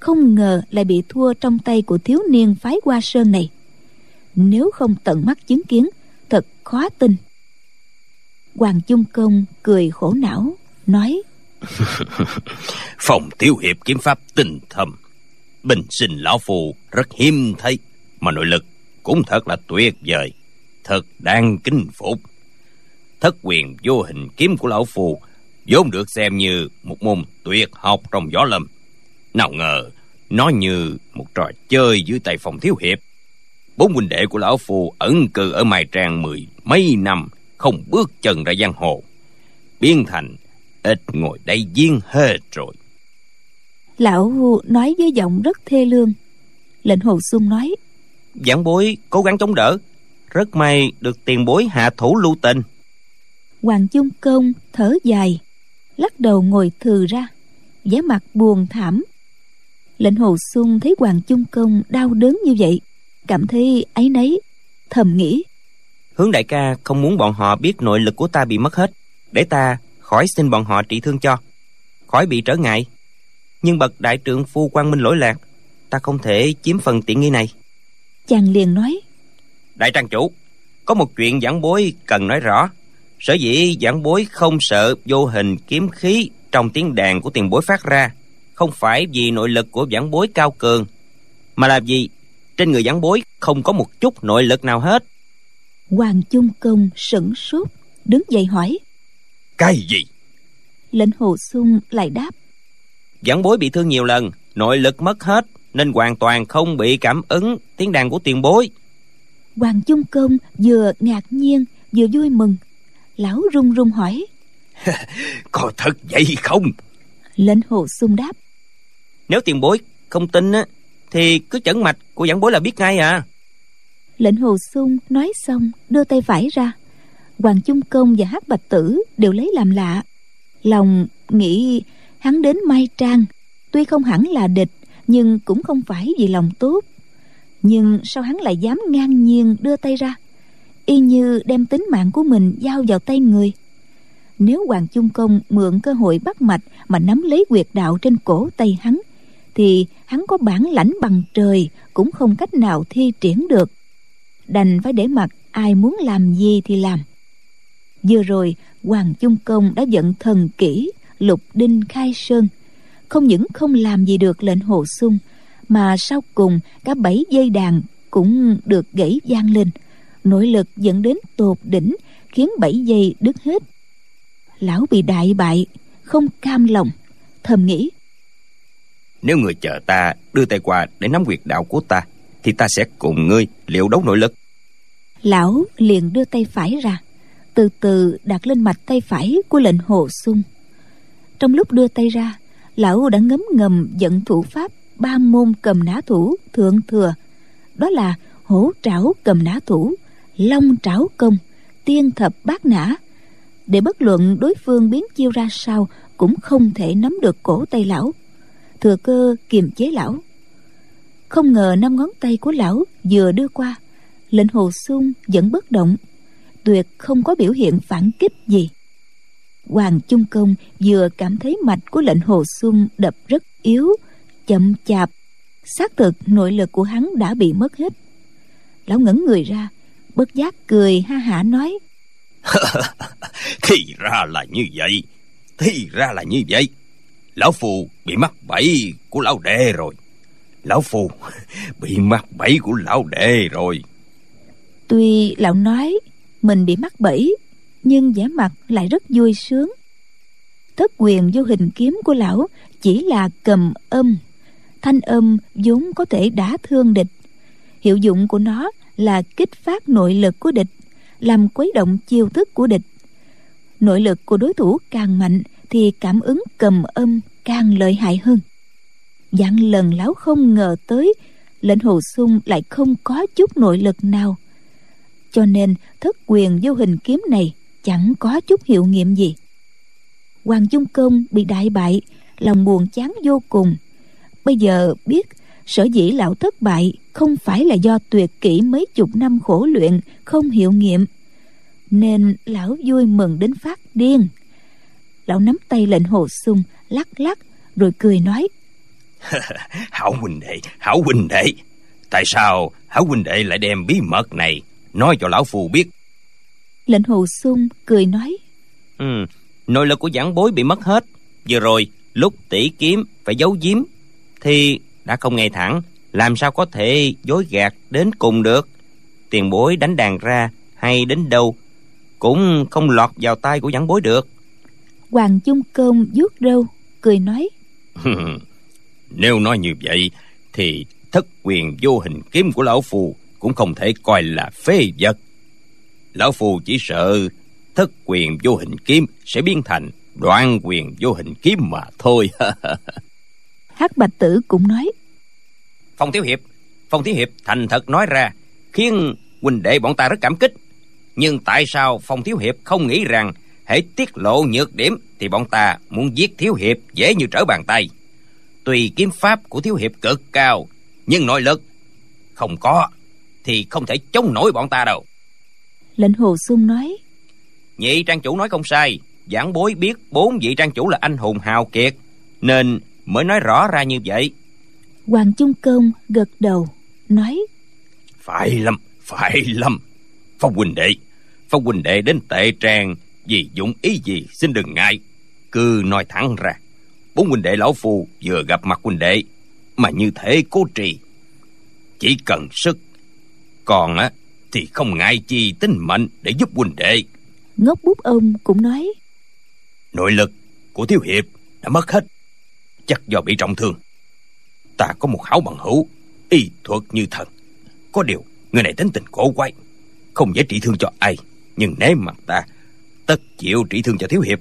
không ngờ lại bị thua trong tay của thiếu niên phái Hoa Sơn này. Nếu không tận mắt chứng kiến thật khó tin. Hoàng Trung Công cười khổ não nói: Phong Thiếu Hiệp kiếm pháp tinh thâm, bình sinh lão phù rất hiếm thấy, mà nội lực cũng thật là tuyệt vời, thật đáng kính phục. Thất quyền vô hình kiếm của lão phù vốn được xem như một môn tuyệt học trong võ lâm, nào ngờ nó như một trò chơi dưới tay Phong Thiếu Hiệp. Bốn huynh đệ của lão phù ẩn cư ở Mai Trang mười mấy năm, không bước chân ra giang hồ, biến thành ít ngồi đây viên hết rồi. Lão nói với giọng rất thê lương. Lệnh Hồ Xung nói: giảng bối cố gắng chống đỡ, rất may được tiền bối hạ thủ lưu tình. Hoàng Trung Công thở dài, lắc đầu ngồi thừ ra, vẻ mặt buồn thảm. Lệnh Hồ Xung thấy Hoàng Trung Công đau đớn như vậy, cảm thấy áy náy, thầm nghĩ: Hướng đại ca không muốn bọn họ biết nội lực của ta bị mất hết, để ta khỏi xin bọn họ trị thương cho, khỏi bị trở ngại. Nhưng bậc đại trượng phu quang minh lỗi lạc, ta không thể chiếm phần tiện nghi này. Chàng liền nói: đại trang chủ, có một chuyện giảng bối cần nói rõ. Sở dĩ giảng bối không sợ vô hình kiếm khí trong tiếng đàn của tiền bối phát ra, không phải vì nội lực của giảng bối cao cường, mà là vì trên người giảng bối không có một chút nội lực nào hết. Hoàng Trung Công sửng sốt, đứng dậy hỏi: cái gì? Lệnh Hồ Xung lại đáp: giảng bối bị thương nhiều lần, nội lực mất hết, nên hoàn toàn không bị cảm ứng tiếng đàn của tiền bối. Hoàng Trung Công vừa ngạc nhiên vừa vui mừng. Lão run run hỏi: có thật vậy không? Lệnh Hồ Xung đáp: nếu tiền bối không tin á, thì cứ chẩn mạch của giảng bối là biết ngay à. Lệnh Hồ Xung nói xong đưa tay phải ra. Hoàng Trung Công và Hắc Bạch Tử đều lấy làm lạ, lòng nghĩ hắn đến Mai Trang tuy không hẳn là địch, nhưng cũng không phải vì lòng tốt. Nhưng sao hắn lại dám ngang nhiên đưa tay ra, y như đem tính mạng của mình giao vào tay người. Nếu Hoàng Trung Công mượn cơ hội bắt mạch mà nắm lấy quyệt đạo trên cổ tay hắn, thì hắn có bản lãnh bằng trời cũng không cách nào thi triển được. Đành phải để mặc ai muốn làm gì thì làm. Vừa rồi Hoàng Trung Công đã vận thần kỹ Lục Đinh Khai Sơn, không những không làm gì được lệnh Hồ Xung, mà sau cùng cả bảy dây đàn cũng được gãy vang lên. Nội lực dẫn đến tột đỉnh, khiến bảy dây đứt hết. Lão bị đại bại, không cam lòng, thầm nghĩ: nếu người chờ ta đưa tay qua để nắm quyệt đạo của ta, thì ta sẽ cùng ngươi liệu đấu nội lực. Lão liền đưa tay phải ra, từ từ đặt lên mạch tay phải của lệnh Hồ Xung. Trong lúc đưa tay ra, lão đã ngấm ngầm vận thủ pháp ba môn cầm nã thủ thượng thừa, đó là hổ trảo cầm nã thủ, long trảo công, tiên thập bát nã, để bất luận đối phương biến chiêu ra sao cũng không thể nắm được cổ tay lão, thừa cơ kiềm chế lão. Không ngờ năm ngón tay của lão vừa đưa qua, lệnh Hồ Xung vẫn bất động, tuyệt không có biểu hiện phản kích gì. Hoàng Trung Công vừa cảm thấy mạch của lệnh Hồ Xung đập rất yếu, chậm chạp, xác thực nội lực của hắn đã bị mất hết. Lão ngẩng người ra, bất giác cười ha hả nói: thì ra là như vậy, thì ra là như vậy. Lão Phù bị mắc bẫy của lão đệ rồi. Lão Phù bị mắc bẫy của lão đệ rồi. Tuy lão nói mình bị mắc bẫy, nhưng vẻ mặt lại rất vui sướng. Thất quyền vô hình kiếm của lão chỉ là cầm âm, thanh âm vốn có thể đả thương địch. Hiệu dụng của nó là kích phát nội lực của địch, làm khuấy động chiêu thức của địch. Nội lực của đối thủ càng mạnh thì cảm ứng cầm âm càng lợi hại hơn. Vạn lần lão không ngờ tới lệnh Hồ Xung lại không có chút nội lực nào, cho nên thất quyền vô hình kiếm này chẳng có chút hiệu nghiệm gì. Hoàng Trung Công bị đại bại, lòng buồn chán vô cùng. Bây giờ biết sở dĩ lão thất bại không phải là do tuyệt kỹ mấy chục năm khổ luyện không hiệu nghiệm, nên lão vui mừng đến phát điên. Lão nắm tay lệnh Hồ Xung lắc lắc rồi cười nói: hảo huynh đệ, hảo huynh đệ, tại sao hảo huynh đệ lại đem bí mật này nói cho lão phù biết? Lệnh Hồ Xung cười nói: ừ, nội lực của giảng bối bị mất hết. Vừa rồi lúc tỉ kiếm phải giấu giếm thì đã không ngay thẳng, làm sao có thể dối gạt đến cùng được. Tiền bối đánh đàn ra hay đến đâu cũng không lọt vào tay của giảng bối được. Hoàng Trung Công vuốt râu cười nói: nếu nói như vậy thì thất quyền vô hình kiếm của lão phù cũng không thể coi là phế vật. Lão phù chỉ sợ thất quyền vô hình kiếm sẽ biến thành đoạn quyền vô hình kiếm mà thôi. Hắc Bạch Tử cũng nói: Phong Thiếu Hiệp, Phong Thiếu Hiệp thành thật nói ra, khiến huynh đệ bọn ta rất cảm kích. Nhưng tại sao Phong Thiếu Hiệp không nghĩ rằng hễ tiết lộ nhược điểm thì bọn ta muốn giết Thiếu Hiệp dễ như trở bàn tay? Tuy kiếm pháp của Thiếu Hiệp cực cao, nhưng nội lực không có thì không thể chống nổi bọn ta đâu. Lệnh Hồ Xung nói: nhị trang chủ nói không sai, giảng bối biết bốn vị trang chủ là anh hùng hào kiệt, nên mới nói rõ ra như vậy. Hoàng Trung Công gật đầu nói: phải lắm, phải lắm. Phong huynh đệ, Phong huynh đệ đến tệ tràng vì dụng ý gì xin đừng ngại, cứ nói thẳng ra. Bốn huynh đệ lão phù vừa gặp mặt huynh đệ mà như thể cố trì, chỉ cần sức, còn á thì không ngại chi tính mệnh để giúp huynh đệ. Ngốc Bút Ông cũng nói: nội lực của Thiếu Hiệp đã mất hết, chắc do bị trọng thương. Ta có một hảo bằng hữu y thuật như thần, có điều người này tính tình cổ quái, không dễ trị thương cho ai, nhưng nếu mà ta tất chịu trị thương cho Thiếu Hiệp.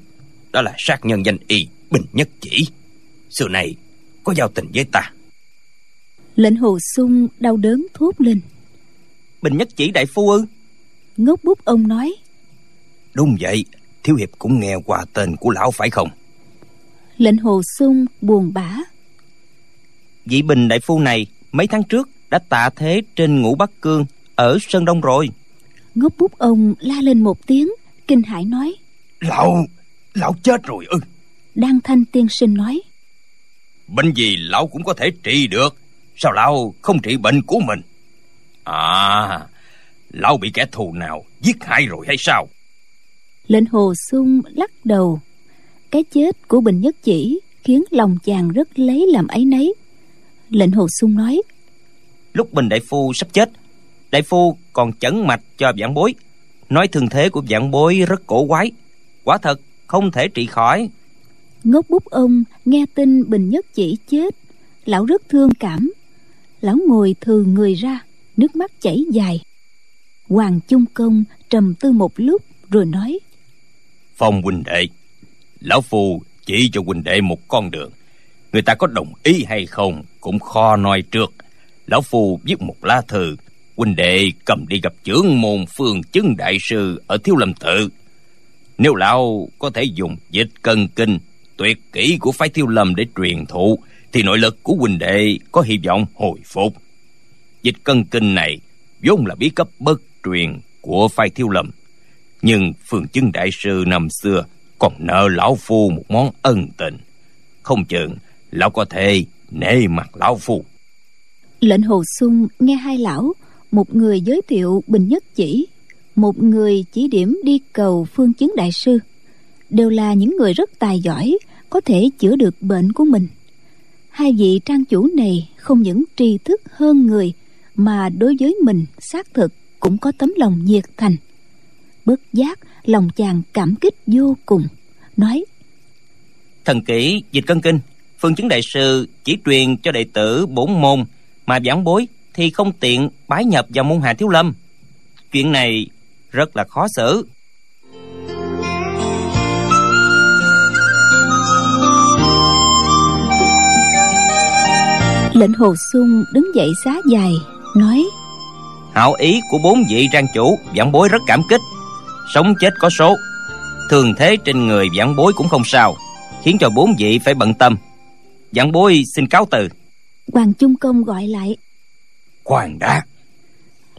Đó là sát nhân danh y Bình Nhất Chỉ, xưa này có giao tình với ta. Lệnh Hồ Xung đau đớn thốt lên: Bình Nhất Chỉ đại phu ư? Ngốc Bút Ông nói: đúng vậy, Thiếu Hiệp cũng nghe qua tên của lão phải không? Lệnh Hồ Xung buồn bã: vị Bình đại phu này mấy tháng trước đã tạ thế trên Ngũ Bắc Cương ở Sơn Đông rồi. Ngốc Bút Ông la lên một tiếng, kinh hãi nói: Lão, lão chết rồi ư? Đăng Thanh tiên sinh nói: bệnh gì lão cũng có thể trị được, sao lão không trị bệnh của mình? À, lão bị kẻ thù nào giết hại rồi hay sao? Lệnh Hồ Xung lắc đầu. Cái chết của Bình Nhất Chỉ khiến lòng chàng rất lấy làm áy náy. Lệnh Hồ Xung nói: lúc Bình đại phu sắp chết, đại phu còn chẩn mạch cho vãn bối, nói thương thế của vãn bối rất cổ quái, quả thật không thể trị khỏi. Ngốc Bút Ông nghe tin Bình Nhất Chỉ chết, lão rất thương cảm. Lão ngồi thừ người ra, nước mắt chảy dài. Hoàng Trung Công trầm tư một lúc rồi nói: Phong huynh đệ, lão phu chỉ cho huynh đệ một con đường, người ta có đồng ý hay không cũng khó nói trước. Lão phu viết một lá thư, huynh đệ cầm đi gặp trưởng môn Phương Chứng đại sư ở Thiếu Lâm Tự. Nếu lão có thể dùng Dịch Cần Kinh, tuyệt kỹ của phái Thiếu Lâm để truyền thụ, thì nội lực của huynh đệ có hy vọng hồi phục. Dịch Cần Kinh này vốn là bí cấp bất truyền của phái Thiếu Lâm, nhưng Phương Chứng đại sư năm xưa còn nợ lão phu một món ân tình, không chừng lão có thể nể mặt lão phu. Lệnh Hồ Xung nghe hai lão, một người giới thiệu Bình Nhất Chỉ, một người chỉ điểm đi cầu Phương Chứng đại sư, đều là những người rất tài giỏi, có thể chữa được bệnh của mình. Hai vị trang chủ này không những tri thức hơn người, mà đối với mình xác thực cũng có tấm lòng nhiệt thành. Bất giác lòng chàng cảm kích vô cùng, nói: Thần kỹ Dịch Cân Kinh, Phương Chứng đại sư chỉ truyền cho đệ tử bổn môn, mà vãn bối thì không tiện bái nhập vào môn hạ Thiếu Lâm. Chuyện này rất là khó xử. Lệnh Hồ Xung đứng dậy xá dài, nói: Hảo ý của bốn vị trang chủ, vãn bối rất cảm kích. Sống chết có số, thường thế trên người vãn bối cũng không sao, khiến cho bốn vị phải bận tâm. Vãn bối xin cáo từ. Hoàng Trung Công gọi lại: Khoan đã.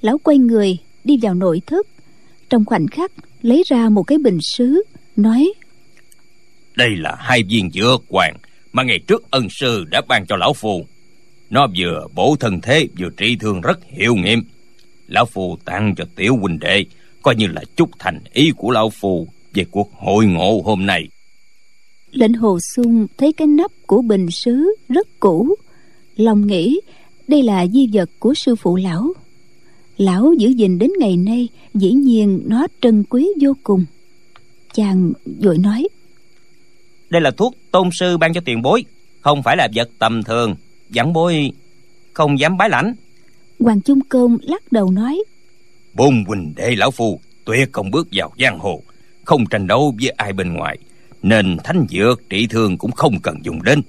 Lão quay người đi vào nội thất, trong khoảnh khắc lấy ra một cái bình sứ, nói: Đây là hai viên dược hoàng mà ngày trước ân sư đã ban cho lão phu, nó vừa bổ thân thế vừa trị thương, rất hiệu nghiệm. Lão phu tặng cho tiểu huynh đệ, coi như là chút thành ý của lão phu về cuộc hội ngộ hôm nay. Lệnh Hồ Xung thấy cái nắp của bình sứ rất cũ, lòng nghĩ đây là di vật của sư phụ lão, lão giữ gìn đến ngày nay, dĩ nhiên nó trân quý vô cùng. Chàng vội nói: Đây là thuốc tôn sư ban cho tiền bối, không phải là vật tầm thường, vãn bối không dám bái lãnh. Hoàng Trung Công lắc đầu nói: Bốn huynh đệ lão phu tuyệt không bước vào giang hồ, không tranh đấu với ai bên ngoài, nên thánh dược trị thương cũng không cần dùng đến.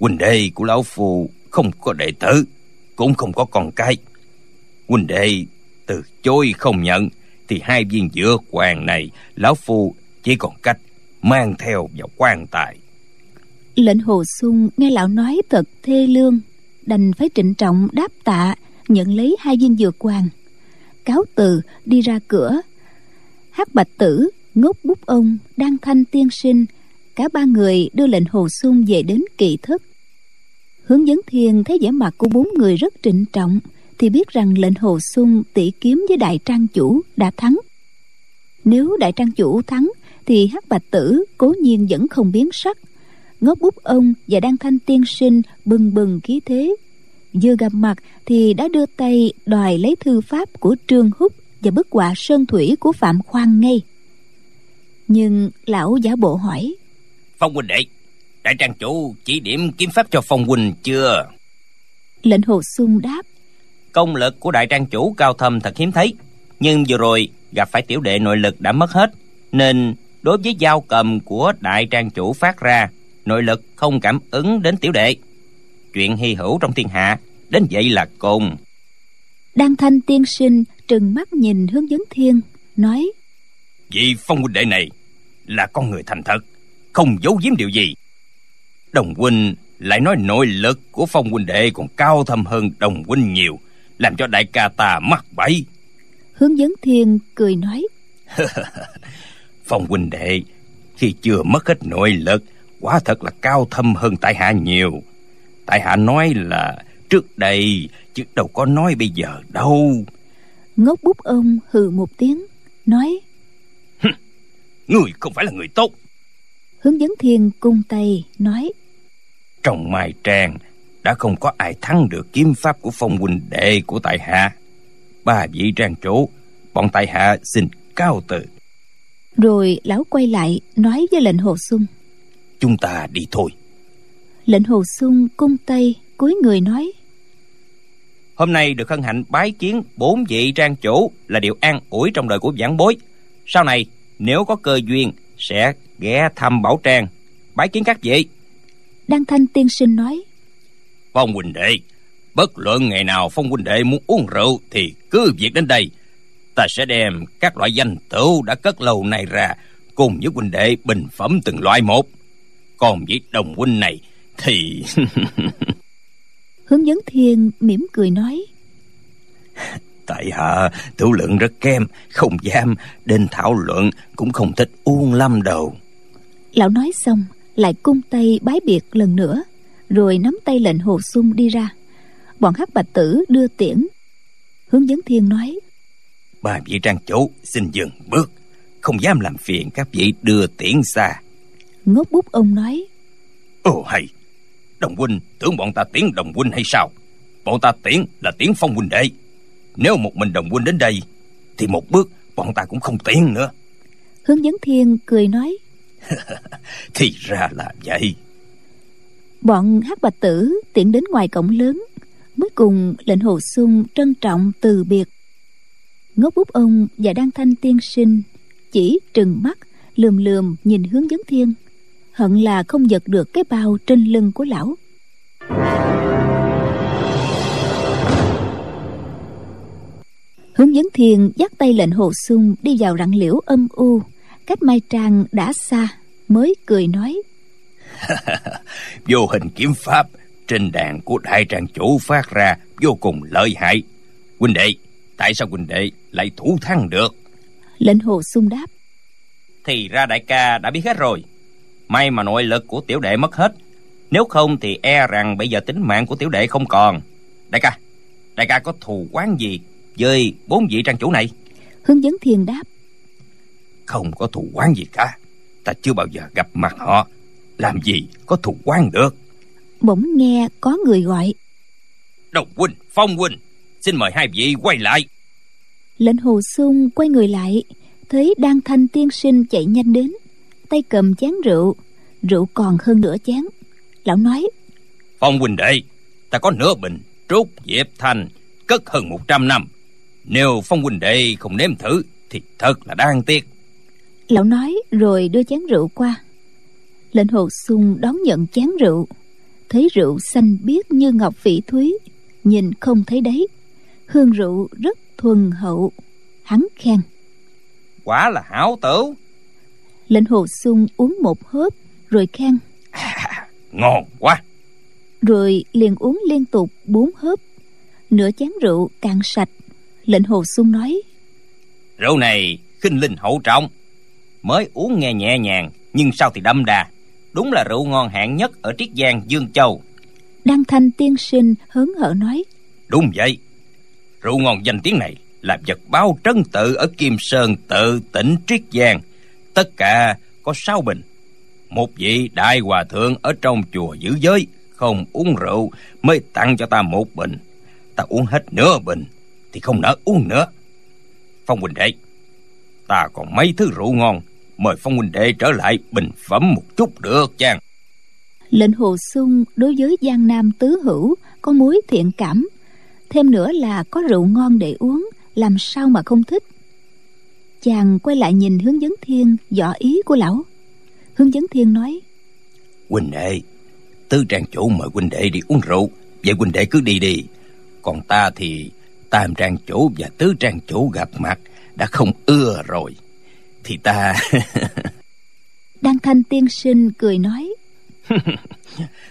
Huynh đệ của lão phu không có đệ tử, cũng không có con cái, huynh đệ từ chối không nhận, thì hai viên dược hoàng này lão phu chỉ còn cách mang theo vào quan tài. Lệnh Hồ Xung nghe lão nói thật thê lương, đành phải trịnh trọng đáp tạ, nhận lấy hai viên dược hoàng, cáo từ đi ra cửa. Hắc Bạch Tử, Ngốc Bút Ông, Đăng Thanh tiên sinh, cả ba người đưa Lệnh Hồ Xung về đến kỳ thất. Hướng Vấn Thiên thấy vẻ mặt của bốn người rất trịnh trọng, thì biết rằng Lệnh Hồ Xung tỷ kiếm với đại trang chủ đã thắng. Nếu đại trang chủ thắng thì Hắc Bạch Tử cố nhiên vẫn không biến sắc. Ngốc Bút Ông và Đăng Thanh tiên sinh bừng bừng khí thế, vừa gặp mặt thì đã đưa tay đòi lấy thư pháp của Trương Húc và bức họa sơn thủy của Phạm Khoang ngay. Nhưng lão giả bộ hỏi: Phong huynh đệ, đại trang chủ chỉ điểm kiếm pháp cho phong huynh chưa? Lệnh Hồ Xung đáp: Công lực của đại trang chủ cao thâm thật hiếm thấy, nhưng vừa rồi gặp phải tiểu đệ nội lực đã mất hết, nên đối với dao cầm của đại trang chủ phát ra, nội lực không cảm ứng đến tiểu đệ. Chuyện hy hữu trong thiên hạ đến vậy là cùng. Đăng Thanh tiên sinh trừng mắt nhìn Hướng Vấn Thiên, nói: Vị phong huynh đệ này là con người thành thật, không giấu giếm điều gì. Đồng huynh lại nói nội lực của phong huynh đệ còn cao thâm hơn đồng huynh nhiều, làm cho đại ca ta mắc bẫy. Hướng Vấn Thiên cười nói: Phong huynh đệ khi chưa mất hết nội lực, quả thật là cao thâm hơn tại hạ nhiều. Tại hạ nói là trước đây, chứ đâu có nói bây giờ đâu. Ngốc Bút Ông hừ một tiếng nói: Ngươi không phải là người tốt. Hướng Vấn Thiên cung tay nói: Trong Mai Trang đã không có ai thắng được kiếm pháp của Phong huynh đệ của tại hạ. Ba vị trang chủ, bọn tại hạ xin cao từ. Rồi lão quay lại nói với Lệnh Hồ Xung: Chúng ta đi thôi. Lệnh Hồ Xung cung tay cúi người nói: Hôm nay được hân hạnh bái kiến bốn vị trang chủ là điều an ủi trong đời của vãn bối. Sau này nếu có cơ duyên sẽ ghé thăm bảo trang bái kiến các vị. Đăng Thanh tiên sinh nói: Phong huynh đệ, bất luận ngày nào Phong huynh đệ muốn uống rượu thì cứ việc đến đây. Ta sẽ đem các loại danh tửu đã cất lâu nay ra cùng với huynh đệ bình phẩm từng loại một. Còn với đồng huynh này thì... Hướng Vấn Thiên mỉm cười nói: Tại hạ tiểu lượng rất kém, không dám đến thảo luận, cũng không thích uông lâm đầu. Lão nói xong lại cung tay bái biệt lần nữa, rồi nắm tay Lệnh Hồ Xung đi ra. Bọn Hắc Bạch Tử đưa tiễn. Hướng Vấn Thiên nói: Ba vị trang chủ xin dừng bước, không dám làm phiền các vị đưa tiễn xa. Ngốc Bút Ông nói: Ồ hay, đồng huynh tưởng bọn ta tiễn đồng huynh hay sao? Bọn ta tiễn là tiễn Phong huynh đệ. Nếu một mình đồng huynh đến đây thì một bước bọn ta cũng không tiễn nữa. Hướng Vấn Thiên cười nói: Thì ra là vậy. Bọn Hắc Bạch Tử tiễn đến ngoài cổng lớn. Cuối cùng Lệnh Hồ Xung trân trọng từ biệt. Ngốc Bút Ông và Đăng Thanh tiên sinh chỉ trừng mắt lườm lườm nhìn Hướng Vấn Thiên, hận là không giật được cái bao trên lưng của lão. Hướng Vấn Thiên dắt tay Lệnh Hồ Xung đi vào rặng liễu âm u cách Mai Trang đã xa, mới cười nói: Vô hình kiếm pháp trên đàn của đại trang chủ phát ra vô cùng lợi hại. Huynh đệ, tại sao huynh đệ lại thủ thắng được? Lệnh Hồ Xung đáp: Thì ra đại ca đã biết hết rồi. May mà nội lực của tiểu đệ mất hết, nếu không thì e rằng bây giờ tính mạng của tiểu đệ không còn. Đại ca, đại ca có thù oán gì với bốn vị trang chủ này? Hướng Vấn Thiên đáp: Không có thù oán gì cả, ta chưa bao giờ gặp mặt họ, làm gì có thù oán được. Bỗng nghe có người gọi: Đồng huynh, Phong huynh, xin mời hai vị quay lại. Lệnh Hồ Xung quay người lại, thấy Đăng Thanh tiên sinh chạy nhanh đến, tay cầm chén rượu, rượu còn hơn nửa chén. Lão nói: Phong huynh đệ, ta có nửa bình trúc diệp thành cất hơn một trăm năm, nếu Phong huynh đệ không nếm thử thì thật là đáng tiếc. Lão nói rồi đưa chén rượu qua. Lệnh Hồ Xung đón nhận chén rượu, thấy rượu xanh biếc như ngọc phỉ thúy, nhìn không thấy đáy, hương rượu rất thuần hậu. Hắn khen: Quả là hảo tửu. Lệnh Hồ Xung uống một hớp rồi khen: à, ngon quá. Rồi liền uống liên tục bốn hớp. Nửa chén rượu cạn sạch, Lệnh Hồ Xung nói: Rượu này khinh linh hậu trọng, mới uống nghe nhẹ nhàng nhưng sau thì đậm đà, đúng là rượu ngon hạng nhất ở Triết Giang Dương Châu. Đăng Thanh tiên sinh hớn hở nói: Đúng vậy, rượu ngon danh tiếng này là vật báo trấn tự ở Kim Sơn tự tỉnh Triết Giang, tất cả có sáu bình. Một vị đại hòa thượng ở trong chùa giữ giới không uống rượu mới tặng cho ta một bình, ta uống hết nửa bình thì không nỡ uống nữa. Phong huynh đệ, ta còn mấy thứ rượu ngon, mời Phong huynh đệ trở lại bình phẩm một chút được chăng? Lệnh Hồ Xung đối với Giang Nam Tứ Hữu có mối thiện cảm, thêm nữa là có rượu ngon để uống, làm sao mà không thích. Chàng quay lại nhìn Hướng Vấn Thiên dò ý của lão. Hướng Vấn Thiên nói: Huynh đệ, tứ trang chủ mời huynh đệ đi uống rượu, vậy huynh đệ cứ đi đi. Còn ta thì tam trang chủ và tứ trang chủ gặp mặt đã không ưa rồi thì ta... Đăng Thanh tiên sinh cười nói: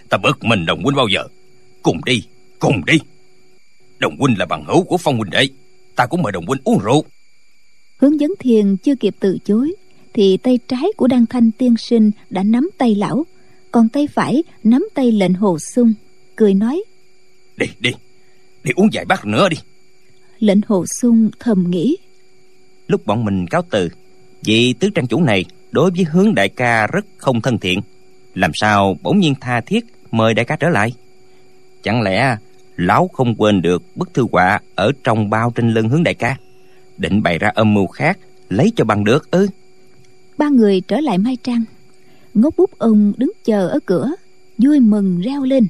Ta bớt mình đồng huynh bao giờ. Cùng đi, cùng đi. Đồng huynh là bằng hữu của Phong huynh đệ, ta cũng mời đồng huynh uống rượu. Hướng Vấn Thiên chưa kịp từ chối thì tay trái của Đăng Thanh tiên sinh đã nắm tay lão, còn tay phải nắm tay Lệnh Hồ Xung, cười nói: Đi, đi, đi uống vài bát nữa đi. Lệnh Hồ Xung thầm nghĩ, lúc bọn mình cáo từ, vị tứ trang chủ này đối với Hướng đại ca rất không thân thiện, làm sao bỗng nhiên tha thiết mời đại ca trở lại? Chẳng lẽ lão không quên được bức thư họa ở trong bao trên lưng Hướng đại ca, định bày ra âm mưu khác lấy cho bằng được ư? Ba người trở lại Mai Trang. Ngốc Bút Ông đứng chờ ở cửa, vui mừng reo lên,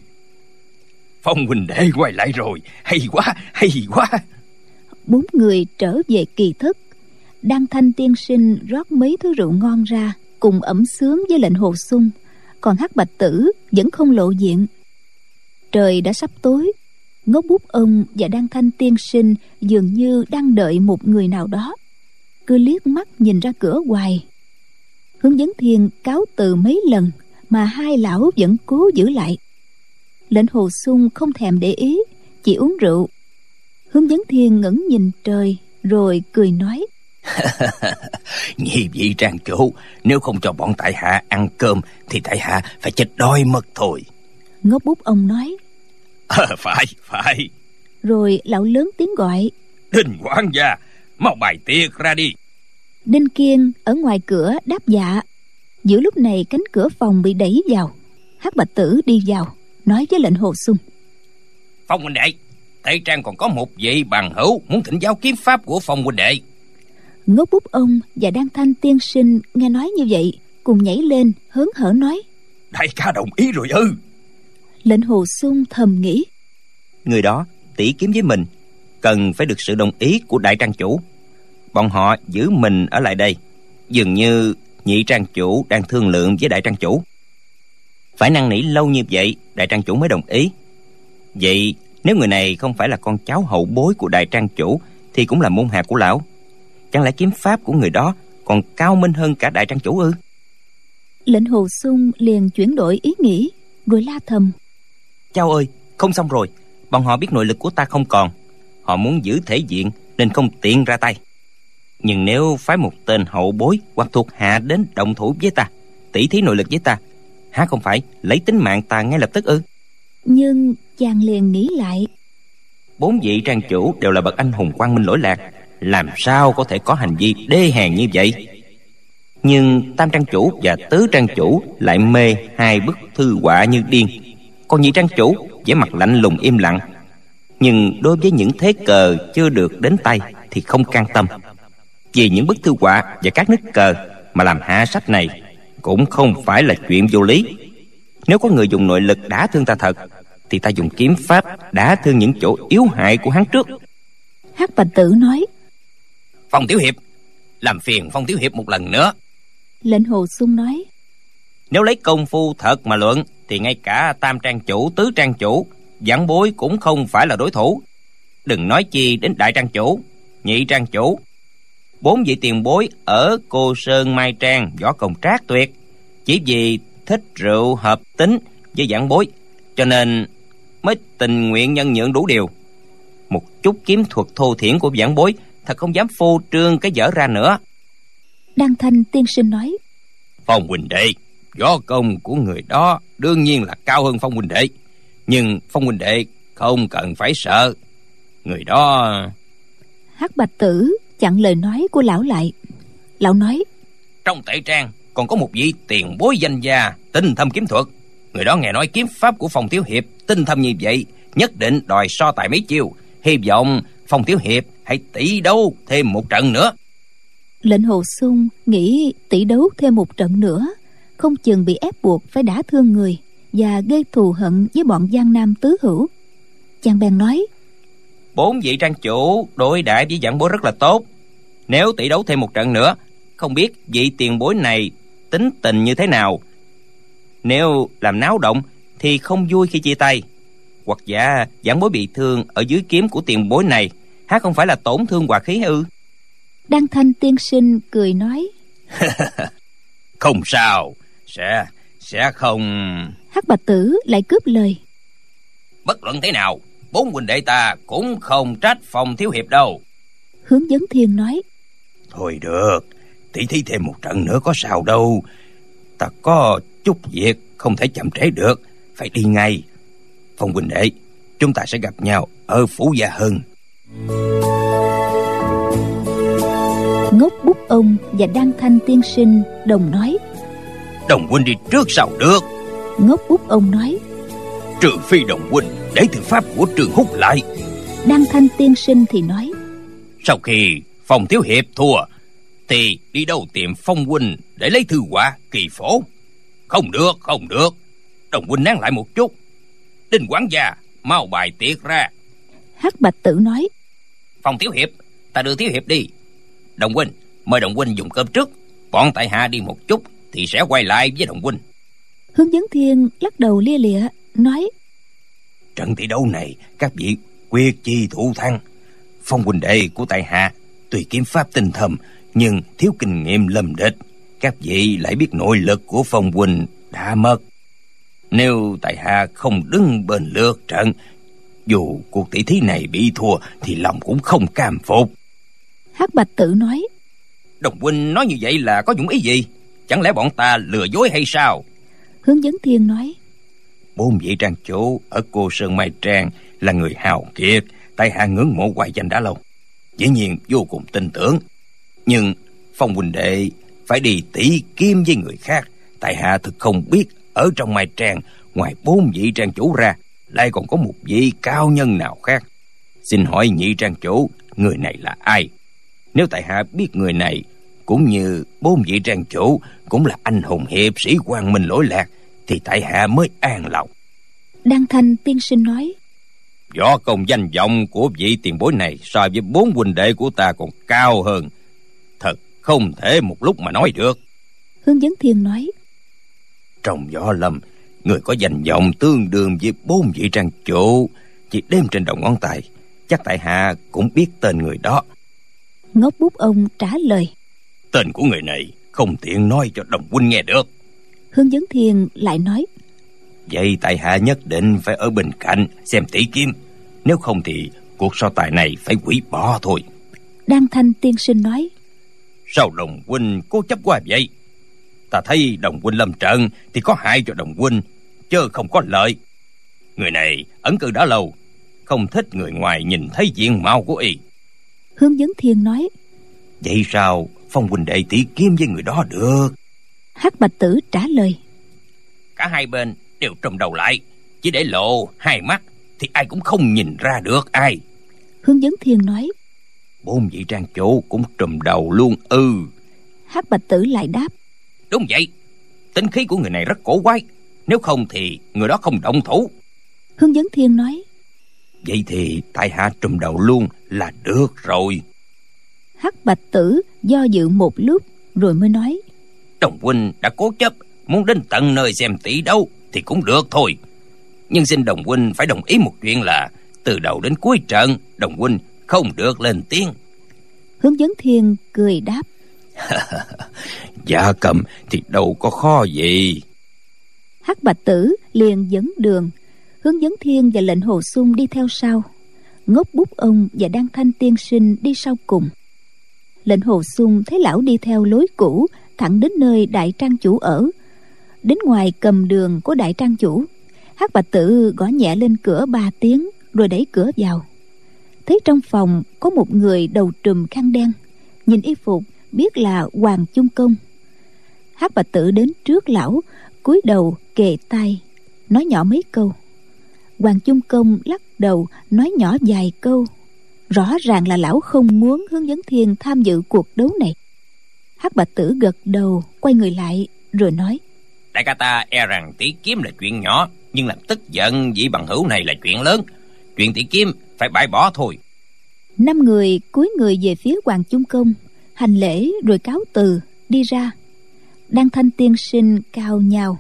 Phong huynh đệ quay lại rồi, hay quá, hay quá. Bốn người trở về kỳ thức. Đăng Thanh tiên sinh rót mấy thứ rượu ngon ra, cùng ẩm sướng với Lệnh Hồ Xung. Còn Hắc Bạch Tử vẫn không lộ diện. Trời đã sắp tối. Ngốc Bút Ông và Đăng Thanh tiên sinh dường như đang đợi một người nào đó, cứ liếc mắt nhìn ra cửa hoài. Hướng Vấn Thiên cáo từ mấy lần mà hai lão vẫn cố giữ lại. Lệnh Hồ Xung không thèm để ý, chỉ uống rượu. Hướng Vấn Thiên ngẩng nhìn trời rồi cười nói, Nhị vị trang chủ, nếu không cho bọn tại hạ ăn cơm thì tại hạ phải chết đói mất thôi. Ngốc Bút Ông nói, à, phải, phải. Rồi lão lớn tiếng gọi, Đinh quản gia, mau bày tiệc ra đi. Đinh Kiên ở ngoài cửa đáp dạ. Giữa lúc này cánh cửa phòng bị đẩy vào. Hắc Bạch Tử đi vào, nói với Lệnh Hồ Xung, Phong huynh đệ, Tây Trang còn có một vị bằng hữu muốn thỉnh giáo kiếm pháp của Phong huynh đệ. Ngốc Bút Ông và Đăng Thanh tiên sinh nghe nói như vậy, cùng nhảy lên hớn hở nói, đại ca đồng ý rồi ư? Lệnh Hồ Xung thầm nghĩ, người đó tỉ kiếm với mình, cần phải được sự đồng ý của đại trang chủ. Bọn họ giữ mình ở lại đây, dường như nhị trang chủ đang thương lượng với đại trang chủ. Phải năn nỉ lâu như vậy đại trang chủ mới đồng ý. Vậy nếu người này không phải là con cháu hậu bối của đại trang chủ thì cũng là môn hạ của lão. Chẳng lẽ kiếm pháp của người đó còn cao minh hơn cả đại trang chủ ư? Lệnh Hồ Xung liền chuyển đổi ý nghĩ, rồi la thầm, chao ơi, không xong rồi. Bọn họ biết nội lực của ta không còn, họ muốn giữ thể diện nên không tiện ra tay. Nhưng nếu phái một tên hậu bối hoặc thuộc hạ đến động thủ với ta, tỉ thí nội lực với ta, há không phải lấy tính mạng ta ngay lập tức ư? Nhưng chàng liền nghĩ lại, bốn vị trang chủ đều là bậc anh hùng quang minh lỗi lạc, làm sao có thể có hành vi đê hèn như vậy? Nhưng tam trang chủ và tứ trang chủ lại mê hai bức thư họa như điên, còn nhị trang chủ vẻ mặt lạnh lùng im lặng, nhưng đối với những thế cờ chưa được đến tay thì không can tâm. Vì những bức thư họa và các nước cờ mà làm hạ sách này cũng không phải là chuyện vô lý. Nếu có người dùng nội lực đả thương ta thật, thì ta dùng kiếm pháp đả thương những chỗ yếu hại của hắn trước. Hắc Bạch Tử nói, Phong Thiếu Hiệp, làm phiền Phong Thiếu Hiệp một lần nữa. Lệnh Hồ Xung nói, nếu lấy công phu thật mà luận thì ngay cả tam trang chủ, tứ trang chủ, vãn bối cũng không phải là đối thủ, đừng nói chi đến đại trang chủ, nhị trang chủ. Bốn vị tiền bối ở Cô Sơn Mai Trang võ công trác tuyệt, chỉ vì thích rượu hợp tính với vãn bối cho nên mới tình nguyện nhân nhượng đủ điều. Một chút kiếm thuật thô thiển của vãn bối thật không dám phô trương cái dở ra nữa. Đăng Thanh tiên sinh nói, Phong huynh đệ, võ công của người đó đương nhiên là cao hơn Phong huynh đệ, nhưng Phong huynh đệ không cần phải sợ người đó. Hắc Bạch Tử chặn lời nói của lão lại. Lão nói, trong Tây Trang còn có một vị tiền bối danh gia tinh thâm kiếm thuật, người đó nghe nói kiếm pháp của Phong Thiếu Hiệp tinh thâm như vậy, nhất định đòi so tài mấy chiêu, hy vọng Phong Thiếu Hiệp hãy tỷ đấu thêm một trận nữa. Lệnh Hồ Xung nghĩ tỷ đấu thêm một trận nữa, không chừng bị ép buộc phải đả thương người và gây thù hận với bọn Giang Nam Tứ Hữu. Chàng bèn nói, bốn vị trang chủ đối đãi với vãn bối rất là tốt, nếu tỷ đấu thêm một trận nữa, không biết vị tiền bối này tính tình như thế nào. Nếu làm náo động thì không vui khi chia tay, hoặc giả vãn bối bị thương ở dưới kiếm của tiền bối này, há không phải là tổn thương hòa khí hay ư? Đăng Thanh tiên sinh cười nói, không sao, sẽ sẽ không. Hắc Bạch Tử lại cướp lời, bất luận thế nào bốn huynh đệ ta cũng không trách Phong Thiếu Hiệp đâu. Hướng Vấn Thiên nói, thôi được, tỷ thí thêm một trận nữa có sao đâu, ta có chút việc không thể chậm trễ được, phải đi ngay. Phong huynh đệ, chúng ta sẽ gặp nhau ở Phủ Gia Hưng. Ngốc Bút Ông và Đăng Thanh tiên sinh đồng nói: Đồng huynh đi trước sao được? Ngốc Bút Ông nói: Trừ phi đồng huynh để thư pháp của Trương Húc lại. Đăng Thanh tiên sinh thì nói: Sau khi Phong Thiếu Hiệp thua thì đi đâu tìm Phong huynh để lấy thư họa kỳ phổ? Không được, không được. Đồng huynh nán lại một chút. Đinh quản gia, mau bài tiệc ra. Hắc Bạch Tử nói: Phong Thiếu Hiệp, ta đưa Thiếu Hiệp đi. Đồng huynh, mời đồng huynh dùng cơm trước. Bọn tại hạ đi một chút thì sẽ quay lại với đồng huynh. Hướng Vấn Thiên lắc đầu lia lịa nói: Trận thi đấu này các vị quyết chi thủ thắng. Phong huynh đệ của tại hạ tùy kiếm pháp tinh thầm nhưng thiếu kinh nghiệm lâm địch. Các vị lại biết nội lực của Phong huynh đã mất. Nếu tại hạ không đứng bên lượt trận, dù cuộc tỷ thí này bị thua thì lòng cũng không cam phục. Hắc Bạch Tử nói: Đồng huynh nói như vậy là có dụng ý gì? Chẳng lẽ bọn ta lừa dối hay sao? Hướng Vấn Thiên nói: Bốn vị trang chủ ở Cô Sơn Mai Trang là người hào kiệt, tại hạ ngưỡng mộ hoài danh đã lâu, dĩ nhiên vô cùng tin tưởng. Nhưng Phong huynh đệ phải đi tỷ kiếm với người khác, tại hạ thực không biết ở trong Mai Trang ngoài bốn vị trang chủ ra lại còn có một vị cao nhân nào khác. Xin hỏi nhị trang chủ, người này là ai? Nếu tại hạ biết người này cũng như bốn vị trang chủ cũng là anh hùng hiệp sĩ quang minh lỗi lạc thì tại hạ mới an lòng. Đăng Thanh tiên sinh nói: Võ công danh vọng của vị tiền bối này so với bốn huynh đệ của ta còn cao hơn, thật không thể một lúc mà nói được. Hướng Vấn Thiên nói: Trong võ lâm, người có danh vọng tương đương với bốn vị trang chủ chỉ đếm trên đầu ngón tay, chắc tại hạ cũng biết tên người đó. Ngốc Bút Ông trả lời: Tên của người này không tiện nói cho đồng huynh nghe được. Hướng Vấn Thiên lại nói: Vậy tại hạ nhất định phải ở bên cạnh xem tỷ kiếm, nếu không thì cuộc so tài này phải hủy bỏ thôi. Đăng Thanh tiên sinh nói: Sao đồng huynh cố chấp quá vậy? Ta thấy đồng huynh lâm trận thì có hại cho đồng huynh chứ không có lợi. Người này ẩn cư đã lâu, không thích người ngoài nhìn thấy diện mạo của y. Hướng Vấn Thiên nói: Vậy sao Phong huynh đệ tỷ kiếm với người đó được? Hắc Bạch Tử trả lời: Cả hai bên đều trùm đầu lại, chỉ để lộ hai mắt thì ai cũng không nhìn ra được ai. Hướng Vấn Thiên nói: Bốn vị trang chủ cũng trùm đầu luôn ư? Ừ. Hắc Bạch Tử lại đáp: Đúng vậy, tính khí của người này rất cổ quái, nếu không thì người đó không động thủ. Hướng Vấn Thiên nói: Vậy thì tại hạ trùm đầu luôn là được rồi. Hắc Bạch Tử do dự một lúc rồi mới nói: Đồng huynh đã cố chấp muốn đến tận nơi xem tỷ đấu thì cũng được thôi, nhưng xin đồng huynh phải đồng ý một chuyện là từ đầu đến cuối trận đồng huynh không được lên tiếng. Hướng Vấn Thiên cười đáp: Dạ cầm thì đâu có khó gì. Hắc Bạch Tử liền dẫn đường, Hướng Vấn Thiên và Lệnh Hồ Xung đi theo sau, Ngốc Bút Ông và Đăng Thanh tiên sinh đi sau cùng. Lệnh Hồ Xung thấy lão đi theo lối cũ thẳng đến nơi đại trang chủ ở, đến ngoài cầm đường của đại trang chủ, Hắc Bạch Tử gõ nhẹ lên cửa ba tiếng rồi đẩy cửa vào. Thấy trong phòng có một người đầu trùm khăn đen, nhìn y phục biết là Hoàng Trung Công. Hắc Bạch Tử đến trước lão, cúi đầu kề tai nói nhỏ mấy câu. Hoàng Trung Công lắc đầu nói nhỏ vài câu, rõ ràng là lão không muốn Hướng Vấn Thiên tham dự cuộc đấu này. Hắc Bạch Tử gật đầu quay người lại rồi nói: Đại ca ta e rằng tỷ kiếm là chuyện nhỏ, nhưng làm tức giận vị bằng hữu này là chuyện lớn. Chuyện tỷ kiếm phải bãi bỏ thôi. Năm người cúi người về phía Hoàng Trung Công, hành lễ rồi cáo từ đi ra. Đăng Thanh tiên sinh cao nhào: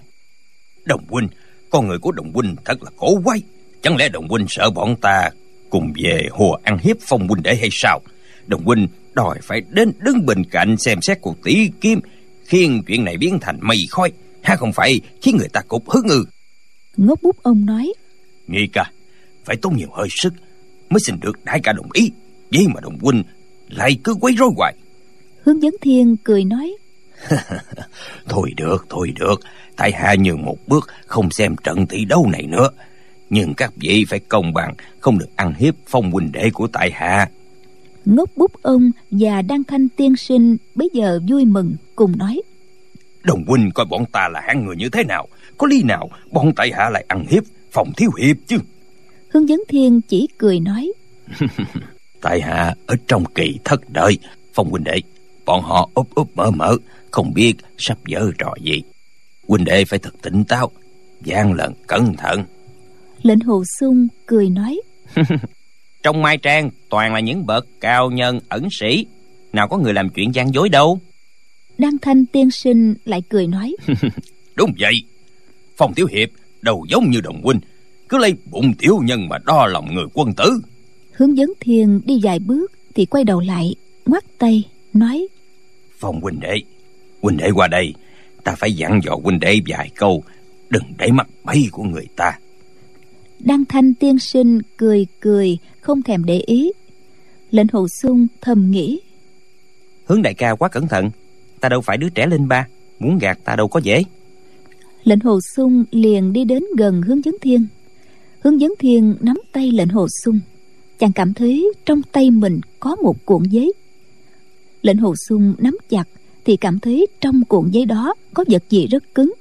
Đồng huynh, con người của đồng huynh thật là cổ quái. Chẳng lẽ đồng huynh sợ bọn ta cùng về hùa ăn hiếp Phong huynh đệ hay sao? Đồng huynh đòi phải đến đứng bên cạnh xem xét cuộc tỷ kiếm, khiến chuyện này biến thành mây khói, há không phải khiến người ta cục hứng ư? Ngốc Bút Ông nói: Nghi ca phải tốn nhiều hơi sức mới xin được đại ca đồng ý, vậy mà đồng huynh lại cứ quấy rối hoài. Hướng Vấn Thiên cười nói: Thôi được, thôi được, tại hạ nhường một bước không xem trận tỷ đấu này nữa, nhưng các vị phải công bằng, không được ăn hiếp Phong huynh đệ của tại hạ. Ngốc Bút Ông và Đăng Thanh tiên sinh bấy giờ vui mừng cùng nói: Đồng huynh coi bọn ta là hạng người như thế nào, có lý nào bọn tại hạ lại ăn hiếp Phong Thiếu Hiệp chứ? Hướng Vấn Thiên chỉ cười nói: Tại hạ ở trong kỳ thất đợi Phong huynh đệ, bọn họ úp úp mở mở, không biết sắp dở trò gì. Huynh đệ phải thật tỉnh táo, gian lận cẩn thận. Lệnh Hồ Xung cười nói: Trong Mai Trang toàn là những bậc cao nhân ẩn sĩ, nào có người làm chuyện gian dối đâu. Đăng Thanh tiên sinh lại cười nói: Đúng vậy, Phong Thiếu Hiệp đầu giống như đồng huynh, cứ lấy bụng tiểu nhân mà đo lòng người quân tử. Hướng Vấn Thiên đi vài bước thì quay đầu lại, ngoắt tay nói: Phong huynh đệ, huynh đệ qua đây, ta phải dặn dò huynh đệ vài câu, đừng để mắc bẫy của người ta. Đăng Thanh tiên sinh cười cười không thèm để ý. Lệnh Hồ Xung thầm nghĩ: Hướng đại ca quá cẩn thận, ta đâu phải đứa trẻ lên ba, muốn gạt ta đâu có dễ. Lệnh Hồ Xung liền đi đến gần Hướng Vấn Thiên. Hướng Vấn Thiên nắm tay Lệnh Hồ Xung, chàng cảm thấy trong tay mình có một cuộn giấy. Lệnh Hồ Xung nắm chặt thì cảm thấy trong cuộn giấy đó có vật gì rất cứng.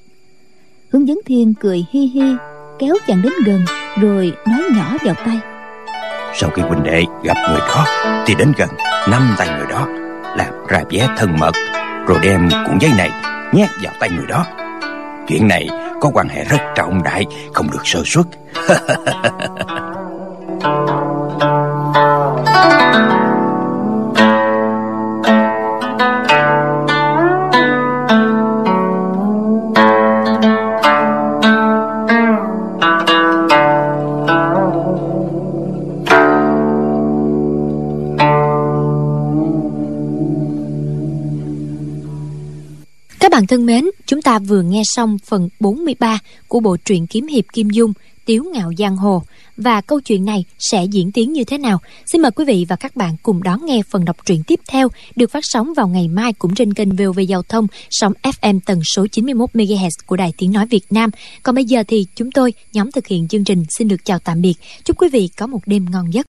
Hướng Vấn Thiên cười hi hi, kéo chàng đến gần rồi nói nhỏ vào tay: Sau khi huynh đệ gặp người khó thì đến gần nắm tay người đó, làm ra vẻ thân mật, rồi đem cuộn giấy này nhét vào tay người đó. Chuyện này có quan hệ rất trọng đại, không được sơ suất. Thân mến, chúng ta vừa nghe xong phần bốn mươi ba của bộ truyện kiếm hiệp Kim Dung, Tiếu Ngạo Giang Hồ. Và câu chuyện này sẽ diễn tiến như thế nào? Xin mời quý vị và các bạn cùng đón nghe phần đọc truyện tiếp theo được phát sóng vào ngày mai cũng trên kênh vê o vê Giao thông, sóng ép em tần số chín mươi mốt mê ga héc của Đài Tiếng Nói Việt Nam. Còn bây giờ thì chúng tôi, nhóm thực hiện chương trình, xin được chào tạm biệt. Chúc quý vị có một đêm ngon giấc.